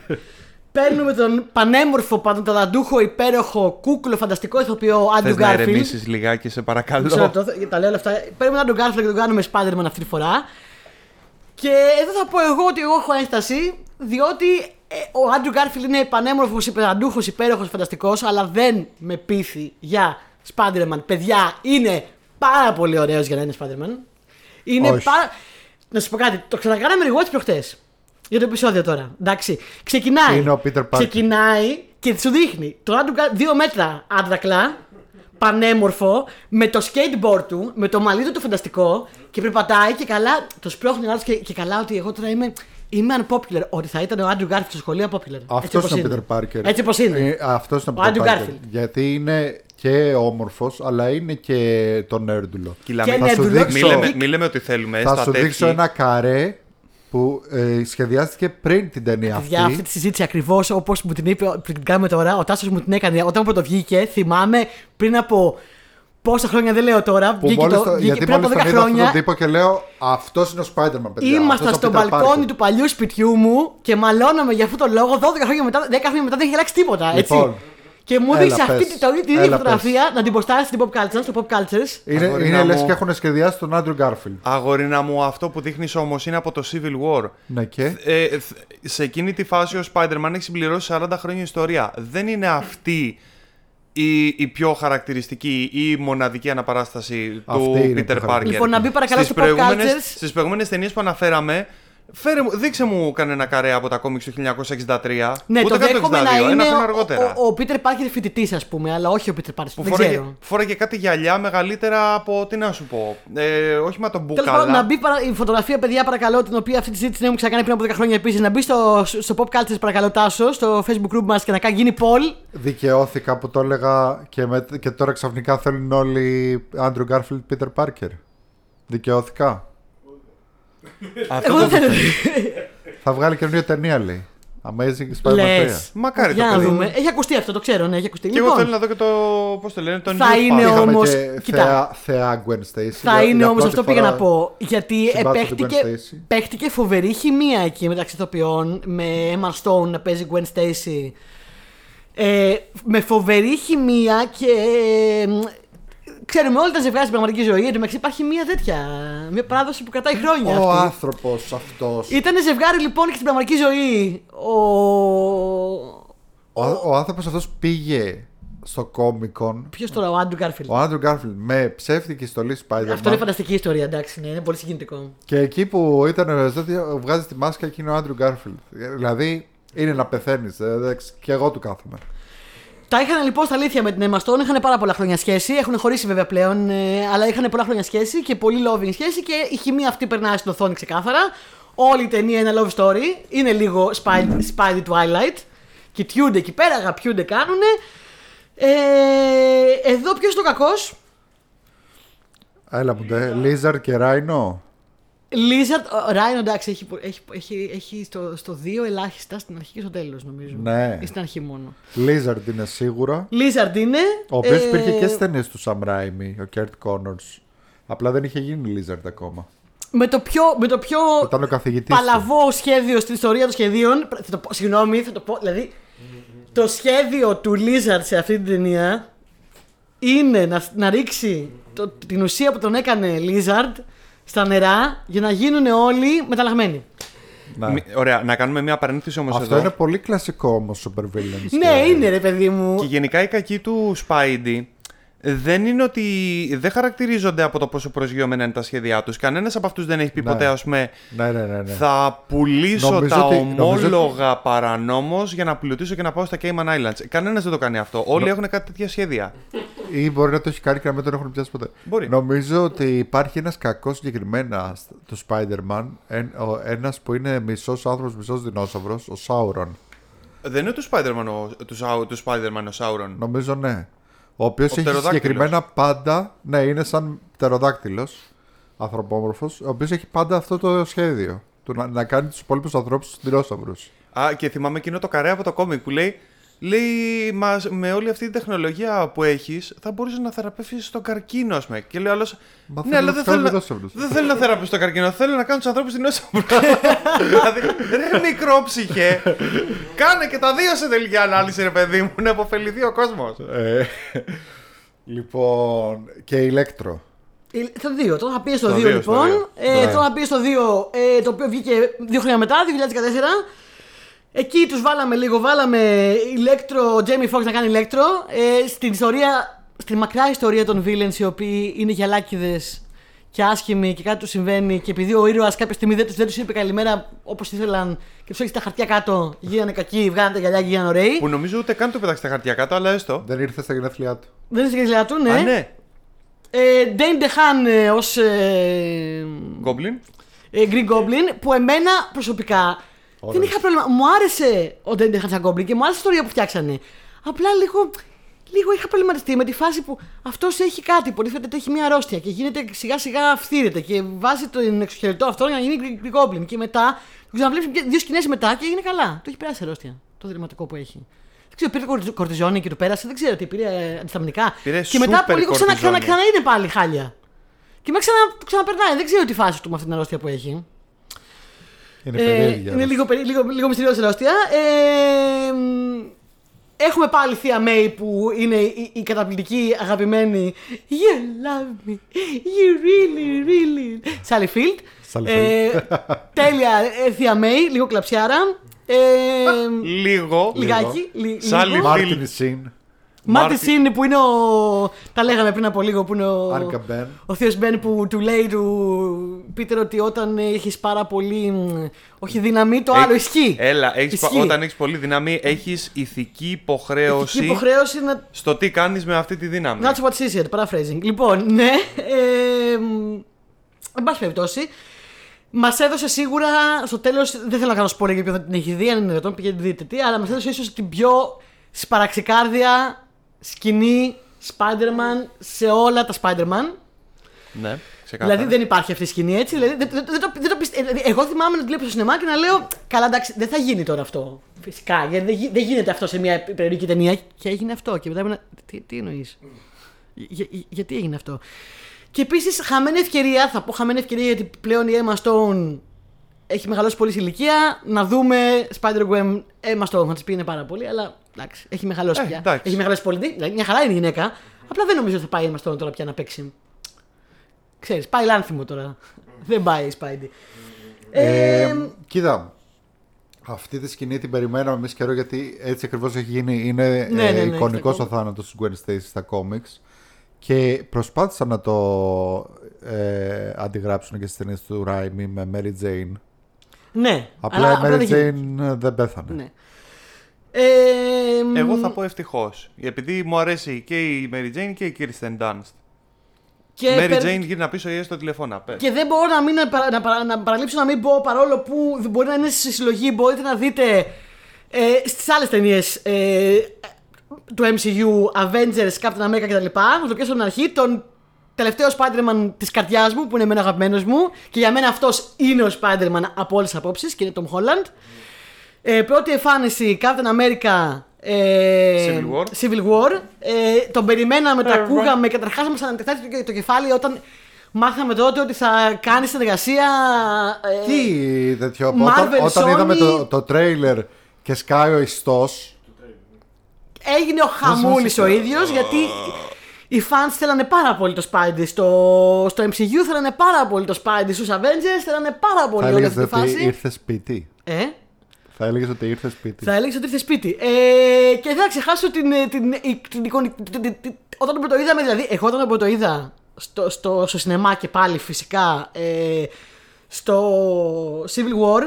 Παίρνουμε τον πανέμορφο, παντοταλαντούχο, υπέροχο, κούκλο, φανταστικό ηθοποιό Andrew Garfield. Θες να ερεμήσεις λιγάκι, σε παρακαλώ. Ξέρω, το, τα λέω όλα αυτά. Παίρνουμε τον Andrew Garfield και τον κάνουμε Spider-Man αυτή τη φορά. Και εδώ θα πω εγώ ότι εγώ έχω ένσταση, διότι ε, ο Andrew Garfield είναι πανέμορφος, υπεραντούχος, υπέροχος, φανταστικός, αλλά δεν με πείθει για Spider-Man. Παιδιά, είναι πάρα πολύ ωραίος για να είναι Spider-Man. Είναι πάρα... Να σας πω κάτι, το ξανακάναμε ριγότσι προχτές. Για το επεισόδιο τώρα. Εντάξει. Ξεκινάει. Είναι ο Peter Parker. Ξεκινάει και σου δείχνει. Το Andrew Garfield, δύο μέτρα άντρακλα. πανέμορφο, με το skateboard του, με το μαλλί του το φανταστικό, και περπατάει και καλά. Το σπρώχνει άλλο και, και καλά ότι εγώ τώρα είμαι. Είμαι unpopular. Ότι θα ήταν ο Andrew Garfield στο σχολείο unpopular. Αυτό είναι ο Peter Parker. Έτσι όπως είναι. Ε, αυτό είναι ο Peter Parker. Garfield. Γιατί είναι και όμορφος, αλλά είναι και το νέρντουλο. Μην λέμε ότι θέλουμε. Θα σου δείξω ένα καρέ που ε, σχεδιάστηκε πριν την ταινία αυτή. Για αυτή τη συζήτηση ακριβώς όπως μου την είπε πριν κάνουμε τώρα, ο Τάσος μου την έκανε όταν πρωτοβγήκε. Θυμάμαι πριν από πόσα χρόνια, δεν λέω τώρα, που βγήκε το, το, γιατί πριν από δέκα χρόνια. Τον τύπο και λέω, αυτός είναι ο Spider-Man, παιδιά. Ήμασταν στο μπαλκόνι του παλιού σπιτιού μου και μαλώναμε για αυτόν τον λόγο. δώδεκα χρόνια μετά, δέκα χρόνια μετά δεν έχει αλλάξει τίποτα. Έτσι. Λοιπόν, και μου έδειξε αυτή τη, το, την ίδια φωτογραφία πες. Να την ποστάρει στην Pop Κάλτσα, στο Pop Κάλτσες. Είναι, είναι μου... λες και έχουν σχεδιάσει τον Andrew Garfield. Αγορίνα μου, αυτό που δείχνεις όμως είναι από το Civil War. Ναι, και. Ε, σε εκείνη τη φάση ο Spider-Man έχει συμπληρώσει σαράντα χρόνια ιστορία. Δεν είναι αυτή η, η πιο χαρακτηριστική ή η μοναδική αναπαράσταση αυτή του Peter Parker. Λοιπόν, να μπει παρακαλώ στις προηγούμενες, στις προηγούμενες ταινίες που αναφέραμε. Φέρε, δείξε μου κανένα καρέ από τα κόμιξ του χίλια εννιακόσια εξήντα τρία. Ναι, ούτε το δέχομαι να είναι ο Πίτερ Πάρκερ φοιτητής, ας πούμε, αλλά όχι ο Πίτερ Πάρκερ. Δεν φοράγε, ξέρω. Φόραγε κάτι γυαλιά μεγαλύτερα από, τι να σου πω, ε, όχι με τον μπουκάλα. Να μπει παρα, η φωτογραφία, παιδιά, παρακαλώ, την οποία αυτή τη συζήτηση μου ξανακάνει πριν από δέκα χρόνια επίσης. Να μπει στο, στο Pop Cultures, παρακαλώ, Τάσο, στο Facebook group μας και να γίνει poll. Δικαιώθηκα που το έλεγα και, με, και τώρα ξαφνικά θέλουν όλοι Andrew Garfield, Peter Parker. Δικαιώθηκα. Αυτό θα βγάλει καινούργια ταινία, λέει. Amazing Spider-Man. Μακάρι το παιδί. Έχει ακουστεί αυτό, το ξέρω. Ναι, έχει ακουστεί. Και εγώ θέλω να δω και το. Πώς το λένε, τον. Θα είναι όμως. Κοιτάξτε. Θεά Gwen Stacy. Θα είναι όμως, αυτό πήγα να πω. Γιατί παίχτηκε φοβερή χημεία εκεί μεταξύ ηθοποιών. Με Emma Stone να παίζει Gwen Stacy. Με φοβερή χημεία και. Ξέρουμε όλοι τα ζευγάρια στην πραγματική ζωή. Εν τω μεταξύ υπάρχει μια τέτοια. Μια παράδοση που κρατάει χρόνια. Ο άνθρωπος αυτός. Ήτανε ζευγάρι λοιπόν και στην πραγματική ζωή. Ο, ο, ο άνθρωπος αυτός πήγε στο Comic Con. Ποιος τώρα, ο Andrew Garfield. Ο Andrew Garfield με ψεύτικη στολή Spider-Man. Αυτό είναι φανταστική ιστορία, εντάξει, ναι, είναι πολύ συγκινητικό. Και εκεί που ήταν, βγάζει τη μάσκα και είναι ο Andrew Garfield. Δηλαδή είναι να πεθαίνει. Και εγώ του κάθομαι. Τα είχαν λοιπόν στα αλήθεια με την Emma Stone, είχαν πάρα πολλά χρόνια σχέση. Έχουν χωρίσει βέβαια πλέον, ε, αλλά είχαν πολλά χρόνια σχέση και πολύ loving σχέση. Και η χημεία αυτή περνάει στην οθόνη ξεκάθαρα. Όλη η ταινία είναι love story. Είναι λίγο Spidey, Spidey Twilight. Κοιτιούνται εκεί πέρα, αγαπιούνται, κάνουνε. Ε, εδώ ποιος είναι ο κακός. Έλα μου, Lizard και Rhino. Lizard, Rhino, εντάξει, έχει, έχει, έχει, έχει στο, στο δύο ελάχιστα, στην αρχή και στο τέλος νομίζω. Ναι. Ή στην αρχή μόνο. Lizard είναι σίγουρα. Lizard είναι. Ο οποίος ε... υπήρχε και στις ταινίες του Sam Raimi, ο Kurt Connors. Απλά δεν είχε γίνει Lizard ακόμα. Με το πιο, με το πιο παλαβό του σχέδιο στην ιστορία των σχεδίων. Θα το πω, συγγνώμη, θα το πω. Δηλαδή, το σχέδιο του Lizard σε αυτή την ταινία είναι να, να ρίξει το, την ουσία που τον έκανε Lizard στα νερά για να γίνουν όλοι μεταλλαγμένοι. Ναι. Μη, ωραία, να κάνουμε μια παρένθεση όμως εδώ. Αυτό είναι πολύ κλασικό όμως super villains. Ναι, και... είναι ρε παιδί μου. Και γενικά οι κακοί του Spidey δεν είναι ότι. Δεν χαρακτηρίζονται από το πόσο προσγειωμένα είναι τα σχέδιά τους. Κανένας από αυτούς δεν έχει πει ναι. ποτέ, ας πούμε, ναι, ναι, ναι, ναι. θα πουλήσω νομίζω τα ότι, ομόλογα ότι... παρανόμως για να πλουτίσω και να πάω στα Cayman Islands. Κανένας δεν το κάνει αυτό. Όλοι Νο... έχουν κάτι τέτοια σχέδια. Ή μπορεί να το έχει κάνει και να μην τον έχουν πιάσει ποτέ. Μπορεί. Νομίζω ότι υπάρχει ένας κακός συγκεκριμένα του Spider-Man. Ένας που είναι μισός άνθρωπος, μισός δεινόσαυρος, ο Σάουρον. Δεν είναι του Spider-Man ο, του, του Spider-Man ο Σάουρον. Νομίζω ναι. Ο οποίος έχει συγκεκριμένα πάντα. Ναι, είναι σαν πτεροδάκτυλος ανθρωπόμορφος. Ο οποίος έχει πάντα αυτό το σχέδιο του να, να κάνει τους υπόλοιπους ανθρώπους στους δεινόσαυρους. Α, και θυμάμαι εκείνο το καρέ από το κόμικ που λέει, λέει μας, με όλη αυτή την τεχνολογία που έχεις θα μπορείς να θεραπεύσεις τον καρκίνο, ας πούμε. Και λέει άλλος, μα ναι, αλλά δεν θέλω, δεν θέλω να θεραπεύσω τον καρκίνο. Θέλω να κάνω τους ανθρώπους δεινόσαυρους. Δηλαδή, ρε μικρόψυχε. Κάνε και τα δύο σε τελική ανάλυση, ρε παιδί μου, να αποφεληθεί ο κόσμος. Λοιπόν, και ηλέκτρο. Το δύο, τώρα θα πει στο δύο λοιπόν. Τώρα θα πει στο δύο, το οποίο βγήκε δύο χρόνια μετά, δύο χιλιάδες δεκατέσσερα. Εκεί τους βάλαμε λίγο, βάλαμε ηλέκτρο, Jamie Foxx να κάνει ηλέκτρο. Ε, στην ιστορία, στην μακρά ιστορία των villains οι οποίοι είναι γυαλάκιδες και άσχημοι και κάτι του συμβαίνει. Και επειδή ο ήρωας κάποια στιγμή δεν τους, δεν τους είπε καλημέρα όπως ήθελαν και τους έχει τα χαρτιά κάτω, γίνανε κακοί, βγάλανε τα γυαλιά και γίνανε ωραίοι. Που νομίζω ούτε καν του πετάξει τα χαρτιά κάτω, αλλά έστω. Δεν ήρθε στα γενέθλιά του. Δεν ήρθε στα γενέθλιά του, ναι. Α, ναι. Ντέιν Ντεχάν ως. Γκόμπλιν. Green Goblin, που εμένα προσωπικά Όλες. δεν είχα πρόβλημα. Μου άρεσε ο Ντέιν Ντεχάν σαν Goblin και μου άρεσε η ιστορία που φτιάξανε. Απλά λίγο. Λίγο είχα προβληματιστεί με τη φάση που αυτός έχει κάτι, υποτίθεται ότι έχει μια αρρώστια και γίνεται σιγά σιγά φθύρεται και βάζει τον εξωχαιρετό αυτό να γίνει Green Goblin. Και μετά, το ξαναβλέπει δύο σκηνές μετά και είναι καλά. Το έχει περάσει η αρρώστια, το δερματικό που έχει. Δεν ξέρω, πήρε κορτιζόνη και του πέρασε, δεν ξέρω τι, πήρε αντισταμινικά. Πήρε και μετά από λίγο ξανα, ξανα, ξανα είναι πάλι χάλια. Και μετά ξανα, ξαναπερνάει, δεν ξέρω τι φάση του με αυτή την αρρώστια που έχει. Είναι, ε, είναι λίγο, λίγο, λίγο μυστηριώδης αρρώστια. Ε, Έχουμε πάλι Θεία Μέη που είναι η, η καταπληκτική αγαπημένη You love me, you really really Sally Field. ε, Τέλεια Θεία Μέη, λίγο κλαψιάρα. ε, Λίγο Λιγάκι Sally Field. Μάρτιν Σιν που είναι ο... Τα λέγαμε πριν από λίγο, που είναι ο, ο θείος Μπεν που του λέει του Πίτερ ότι όταν έχεις πάρα πολύ... Όχι δύναμη, το άλλο ισχύει. Έλα, έχεις ισχύ. Πα... όταν έχεις πολύ δύναμη έχεις ηθική υποχρέωση, ηθική υποχρέωση να... στο τι κάνεις με αυτή τη δύναμη. That's what she said, paraphrasing. Λοιπόν, ναι, εν πάση περιπτώσει, μας έδωσε σίγουρα στο τέλος, δεν θέλω να κάνω σπόρια για ποιον θα την έχει δει, αν είναι δυνατόν πηγαίνετε δείτε τι, αλλά μας έδωσε ίσως την πιο σπαραξικάρδια σκηνή Spider-Man σε όλα τα Spider-Man. Ναι, ξεκάθαρα. Δηλαδή δεν υπάρχει αυτή η σκηνή έτσι. Δηλαδή, δεν, δεν, δεν το, δεν το πιστε... Εγώ θυμάμαι να βλέπω στο σινεμά και να λέω: καλά, εντάξει, δεν θα γίνει τώρα αυτό. Φυσικά. Γιατί δεν, δεν γίνεται αυτό σε μια περιοδική ταινία. Και έγινε αυτό. Και μετά ήμουν. Τι, τι εννοείς. Για, για, γιατί έγινε αυτό. Και επίσης, χαμένη ευκαιρία. Θα πω χαμένη ευκαιρία γιατί πλέον η Emma Stone έχει μεγαλώσει πολύ σε ηλικία. Να δούμε Spider-Gwen. Emma Stone θα τη πει είναι πάρα πολύ, αλλά. Εντάξει, έχει μεγαλώσει ε, πια. Εντάξει. Έχει μεγαλώσει πολύ. Δηλαδή, μια χαρά είναι η γυναίκα. Απλά δεν νομίζω ότι θα πάει η Emma Stone τώρα πια να παίξει. Ξέρεις, πάει λάνθιμο τώρα. Δεν πάει η Spidey. Ε, ε, κοίτα, αυτή τη σκηνή την περιμέναμε εμείς καιρό γιατί έτσι ακριβώς έχει γίνει. Είναι ναι, ε, ναι, ναι, εικονικός ο θάνατος της Gwen Stacy στα κόμιξ. Και προσπάθησα να το ε, αντιγράψουν και στις ταινίες του Raimi με Mary Jane. Ναι. Απλά η Mary Jane δεν πέθανε. Ναι. Ε, Εγώ θα πω ευτυχώς. Γιατί μου αρέσει και η Mary Jane και η Kirsten Dunst. Και Mary περ... Jane γύρνα πίσω ή έστω τηλεφώνα. Πες. Και δεν μπορώ να, μην, να, παρα, να, παρα, να παραλείψω να μην πω, παρόλο που μπορεί να είναι στη συλλογή, μπορείτε να δείτε ε, στις άλλες ταινίες ε, του εμ σι γιου, Avengers, Captain America κτλ. Να το πιάσω στην αρχή, τον τελευταίο Spider-Man της καρδιάς μου που είναι εμένα αγαπημένος μου και για μένα αυτός είναι ο Spider-Man από όλες τις απόψεις και είναι Tom Holland. Ε, πρώτη εμφάνιση Captain America ε, Civil War, Civil War. Ε, τον περιμέναμε, τα ακούγαμε. Καταρχάς μας ανατεχνάθηκε το κεφάλι όταν μάθαμε τότε ότι θα κάνει συνεργασία ε, τι τέτοιο Marvel, όταν, όταν είδαμε το, το τρέιλερ και σκάει ο ιστός, έγινε ο χαμούλης ο ίδιος. Γιατί οι fans θέλανε πάρα πολύ το Spidey στο, στο εμ σι γιου, θέλανε πάρα πολύ το Spidey στους Avengers, θέλανε πάρα πολύ όλη αυτή τη φάση. Ήρθε σπίτι. Ε Θα έλεγες ότι ήρθε σπίτι. Θα έλεγες ότι ήρθε σπίτι. Ε, και δεν θα ξεχάσω την εικόνα. Όταν το είδαμε, δηλαδή, εγώ όταν το είδα στο, στο, στο σινεμά και πάλι φυσικά ε, στο Civil War,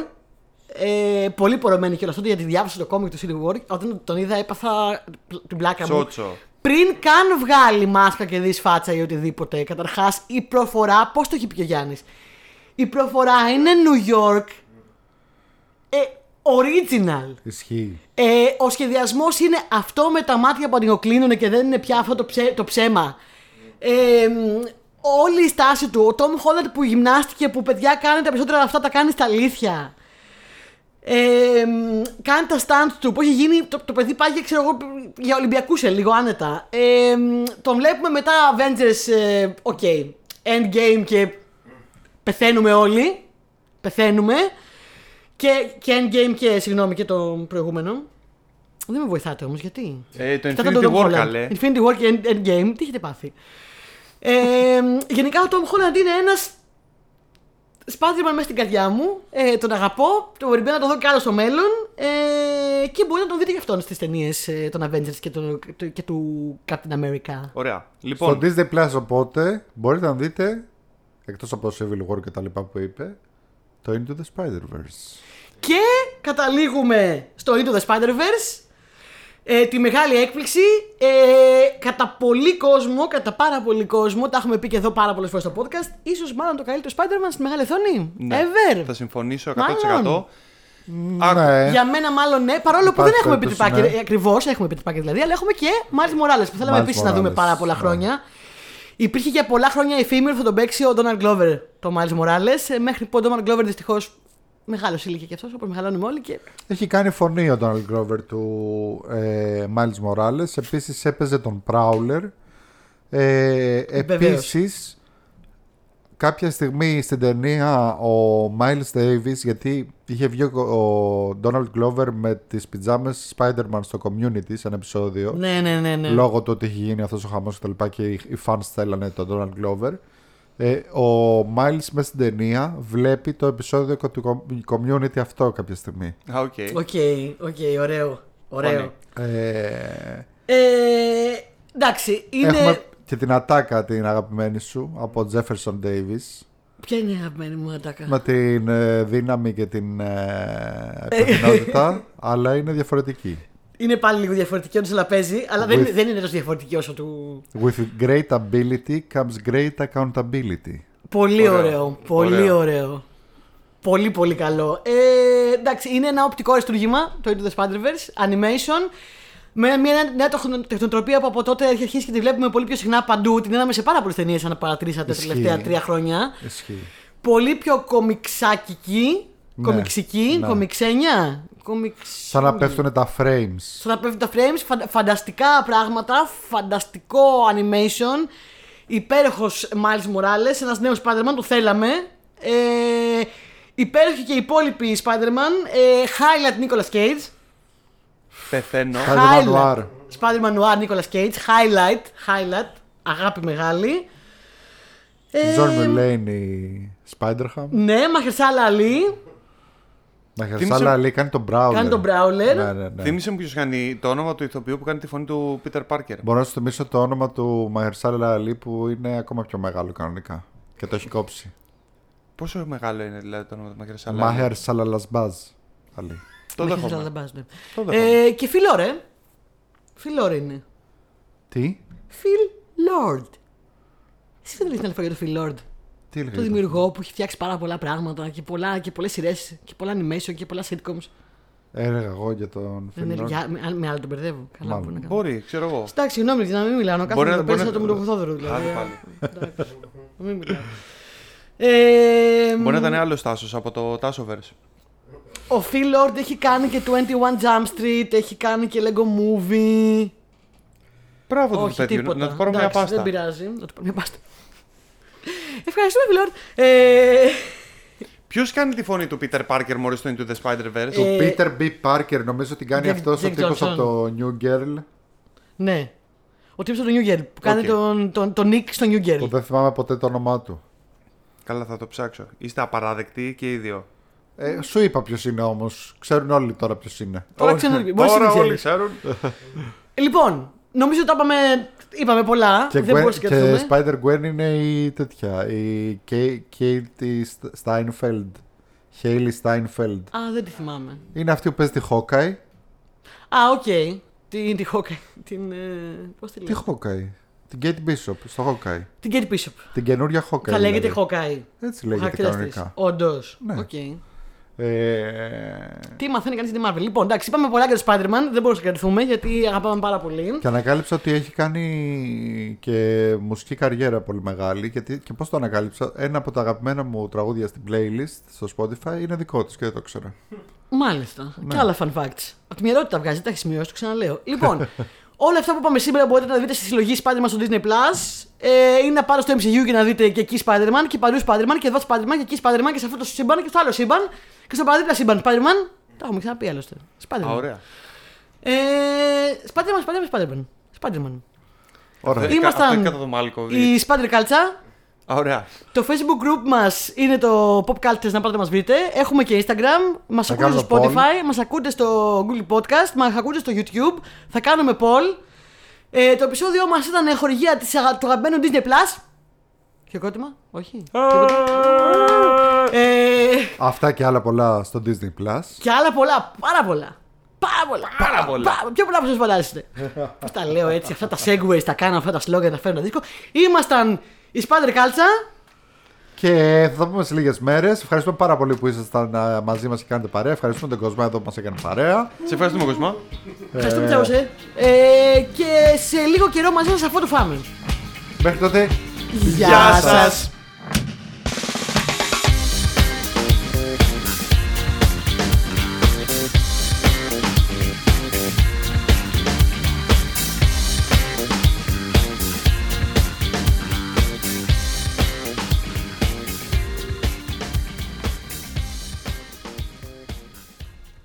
ε, πολύ πορωμένη και όλο αυτό γιατί διάβασα το κόμικ του Civil War. Όταν τον είδα, έπαθα την πλάκα μου. Τσότσο. Πριν καν βγάλει μάσκα και δει φάτσα ή οτιδήποτε, καταρχάς η προφορά, πώς το έχει πει ο Γιάννης, η προφορά είναι New York. Ε, Original. Ισχύει. Ε, ο σχεδιασμός είναι αυτό με τα μάτια που ανοιγοκλίνουν και δεν είναι πια αυτό το, ψε, το ψέμα. Ε, όλη η στάση του. Ο Τόμ Χόλαντ που γυμνάστηκε, που παιδιά κάνει τα περισσότερα αυτά, τα κάνει στα αλήθεια. Ε, κάνει τα στάντ του που έχει γίνει. Το, το παιδί πάει ξέρω εγώ, για Ολυμπιακούς λίγο άνετα. Ε, τον βλέπουμε μετά Avengers. Ε, okay, Endgame και πεθαίνουμε όλοι. Πεθαίνουμε. Και, και Endgame και, συγγνώμη, και το προηγούμενο. Δεν με βοηθάτε όμως, γιατί. Ε, το Infinity War, καλέ. Infinity War και Endgame, τι έχετε πάθει. Ε, γενικά ο Tom Holland είναι ένας Spider-Man μέσα στην καρδιά μου. Ε, τον αγαπώ, τον περιμένω να τον δω κι άλλο στο μέλλον. Ε, και μπορεί να τον δείτε και αυτόν στις ταινίες των Avengers και, το, το, και του Captain America. Ωραία. Λοιπόν. Στο Disney Plus, οπότε μπορείτε να δείτε εκτός από το Civil War και τα λοιπά που είπε, το Into the Spider-Verse. Και καταλήγουμε στο Into the Spider-Verse, ε, τη μεγάλη έκπληξη, ε, κατά πολύ κόσμο, κατά πάρα πολύ κόσμο, τα έχουμε πει και εδώ πάρα πολλές φορές στο podcast, ίσως μάλλον το καλύτερο Spider-Man στη μεγάλη οθόνη. Ναι, ever. Θα συμφωνήσω εκατό τοις εκατό. Μάλλον. Α, ναι. Για μένα, μάλλον ναι. Παρόλο που Υπάρχει δεν έχουμε Peter Parker, ναι. ακριβώς, έχουμε Peter Parker δηλαδή, αλλά έχουμε και Miles Morales που θέλαμε Miles επίσης Morales. να δούμε πάρα πολλά χρόνια. Ναι. Υπήρχε για πολλά χρόνια εφήμερο θα τον παίξει ο Donald Glover το Miles Morales, μέχρι που ο Donald Glover δυστυχώς μεγάλωσε ηλικία και αυτός, όπως μεγαλώνουμε όλοι. Και... έχει κάνει φωνή ο Donald Glover του ε, Miles Morales. Επίσης έπαιζε τον Prowler. Ε, επίσης, κάποια στιγμή στην ταινία ο Miles Davis, γιατί είχε βγει ο Donald Glover με τις πιτζάμες Spider-Man στο Community σε ένα επεισόδιο. Ναι, ναι, ναι, ναι. Λόγω του ότι είχε γίνει αυτός ο χαμός και τα λοιπά και οι fans θέλανε τον Donald Glover. Ε, ο Miles μέσα στην ταινία βλέπει το επεισόδιο του Community αυτό κάποια στιγμή. Α, οκ. Οκ, οκ, ωραίο. Ωραίο. Oh, ναι. ε... Ε, εντάξει, είναι... Έχουμε... Και την ατάκα την αγαπημένη σου από Jefferson Davis. Ποια είναι η αγαπημένη μου ατάκα? Με την ε, δύναμη και την ε, υπευθυνότητα, αλλά είναι διαφορετική. Είναι πάλι λίγο διαφορετική, όντως, αλλά παίζει, αλλά with, δεν, δεν είναι τόσο διαφορετική όσο του. With great ability comes great accountability. Πολύ ωραίο. ωραίο πολύ ωραίο. ωραίο. Πολύ, πολύ καλό. Ε, εντάξει, είναι ένα οπτικό αριστούργημα το Into the Spider-Verse, animation. Με μια νέα τεχνοτροπία που από τότε έχει αρχίσει και τη βλέπουμε πολύ πιο συχνά παντού. Την είδαμε σε πάρα πολλές ταινίες, αν παρατηρήσατε, τα τελευταία τρία χρόνια. Ισχύει. Πολύ πιο κομιξάκικη, ναι, κομιξική, ναι. κομιξένια. Κομιξ... Σαν να πέφτουν τα frames. Σαν να πέφτουν τα frames, φαντα... φανταστικά πράγματα, φανταστικό animation. Υπέροχος Miles Morales, ένας νέος Spider-Man, το θέλαμε. Ε... Υπέροχοι και οι υπόλοιποι Spider-Man. Ε... Highlight Nicolas Cage. Πεθαίνω. Spider-Man Noir, Nicolas Cage. Highlight, highlight. Αγάπη μεγάλη. John Mulaney, Spider-Ham. Ναι, Μαχερσάλα Αλή. Μαχερσάλα Αλή κάνει τον Brawler. Κάνει τον Brawler. Θύμισε μου ποιος κάνει το όνομα του ηθοποιού που κάνει τη φωνή του Peter Parker. Μπορώ να σου θυμίσω το όνομα του Μαχερσάλα Αλή που είναι ακόμα πιο μεγάλο κανονικά. Και το έχει κόψει. Πόσο μεγάλο είναι δηλαδή το όνομα του Μαχερσάλα Αλή? Μαχερσάλα Λασμπάζ Αλή. Ε, και Φιλόρε. Φιλόρε είναι. Τι? Φιλόρντ. Εσύ δεν έχεις να λέω για το Φιλόρντ. Το δημιουργό που έχει φτιάξει πάρα πολλά πράγματα και, πολλά, και πολλές σειρές και πολλά animation και πολλά sitcoms. Έλεγα εγώ για τον Φιλόρντ. Με, με άλλο τον μπερδεύω. Καλά που να κάνω. Μπορεί, ξέρω εγώ. Εντάξει, συγγνώμη για να μην μιλάω. Κάθε φορά πέσα να το μιλάω. Δηλαδή. Μην μιλάω. Μπορεί να ήταν άλλο Τάσο από το Τάσοβερς. Ο Phil Lord έχει κάνει και είκοσι ένα Jump Street, έχει κάνει και Lego Movie. Μπράβο του παιδί, να του πάρω μια πάστα. Δεν πειράζει, να του πάρω μια πάστα. Ευχαριστούμε, Phil Lord. Ε... Ποιος κάνει τη φωνή του Peter Parker μόλις στο Into the Spider-Verse? Ο ε... Peter B. Parker, νομίζω ότι κάνει αυτός ο τύπος από το New Girl. Ναι, ο τύπος από το New Girl, που κάνει okay. τον, τον, τον Nick στο New Girl. Που δεν θυμάμαι ποτέ το όνομά του. Καλά, θα το ψάξω. Είστε απαράδεκτοι και οι δύο. Ε, σου είπα ποιος είναι όμως. Ξέρουν όλοι τώρα ποιος είναι. Τώρα, ξέρουν, τώρα όλοι ξέρουν. Λοιπόν, νομίζω ότι είπαμε, είπαμε πολλά. Και, δεν Gwen, και Spider-Gwen είναι η τέτοια. Η Κέιτι Στάινφελντ. Χέιλι Στάινφελντ. Α, δεν τη θυμάμαι. Είναι αυτή που παίζει τη Hawkeye. Α, οκ. Okay. Την τη Hawkeye. Την. Πώς τη λέει? Τη Hawkeye. Την Kate Bishop στο Hawkeye. Την Kate Bishop. Την καινούρια Hawkeye. Θα λέγεται Hawkeye. Έτσι λέγεται κανονικά. Όντως. Ναι. Okay. Ε... Τι μαθαίνει κανείς για τη Marvel. Λοιπόν, εντάξει, είπαμε πολλά για το Spider-Man. Δεν μπορούσαμε να κρατηθούμε γιατί αγαπάμε πάρα πολύ. Και ανακάλυψα ότι έχει κάνει και μουσική καριέρα πολύ μεγάλη. Και, και πώς το ανακάλυψα? Ένα από τα αγαπημένα μου τραγούδια στην playlist στο Spotify είναι δικό της και δεν το ξέρω. Μάλιστα. Ναι. Και άλλα fun facts. Από τη μια ερώτηση τα βγάζει, τα έχει σημειώσει, το ξαναλέω. Λοιπόν, όλα αυτά που πάμε σήμερα μπορείτε να τα δείτε στη συλλογή Spider-Man στο Disney Plus. Ε, είναι να πάρω στο εμ σι γιου και να δείτε και εκεί Spider-Man και παλιού Spider-Man και εδώ Spider-Man και εκεί Spider-Man και σε αυτό το σύμπαν και στο άλλο σύμπαν. Και στο παραδίπλα σύμπαν Spider-Man. Τα έχουμε ξαναπεί άλλωστε. Spider-Man. Ωραία. Ε, Spider-Man, Spider-Man, Spider-Man. Spider-Man. Ωραία. Ήμασταν η Spider Κάλτσα. Ωραία. Το Facebook group μας είναι το Pop Cultures, να πάτε να μας βρείτε. Έχουμε και Instagram. Μας ακούτε στο Spotify, poll. Μας ακούτε στο Google Podcast, μας ακούτε στο YouTube. Θα κάνουμε poll. Ε, το επεισόδιο μας ήταν χορηγία του αγαπημένου Disney Plus. Χειροκρότημα, όχι. Αυτά και άλλα πολλά στο Disney Plus. Και άλλα πολλά, πάρα πολλά. Πάρα πολλά. Πάρα πολλά. Πιο πολλά που σας φαντάζεστε. Πώς τα λέω έτσι, αυτά τα segways τα κάνω, αυτά τα σλόγγια τα φέρνω δίσκο. Ήμασταν η Spider Κάλτσα. Και θα τα πούμε σε λίγες μέρες. Ευχαριστούμε πάρα πολύ που ήσασταν μαζί μας και κάνετε παρέα. Ευχαριστούμε τον Κοσμά εδώ που μας έκανε παρέα. Σε ευχαριστούμε, Κοσμά. Ευχαριστούμε, Τσαούσέ. Και σε λίγο καιρό μαζί σας αυτό το φάμε. Μέχρι τότε. Γεια σας.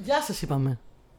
Γεια σας είπαμε.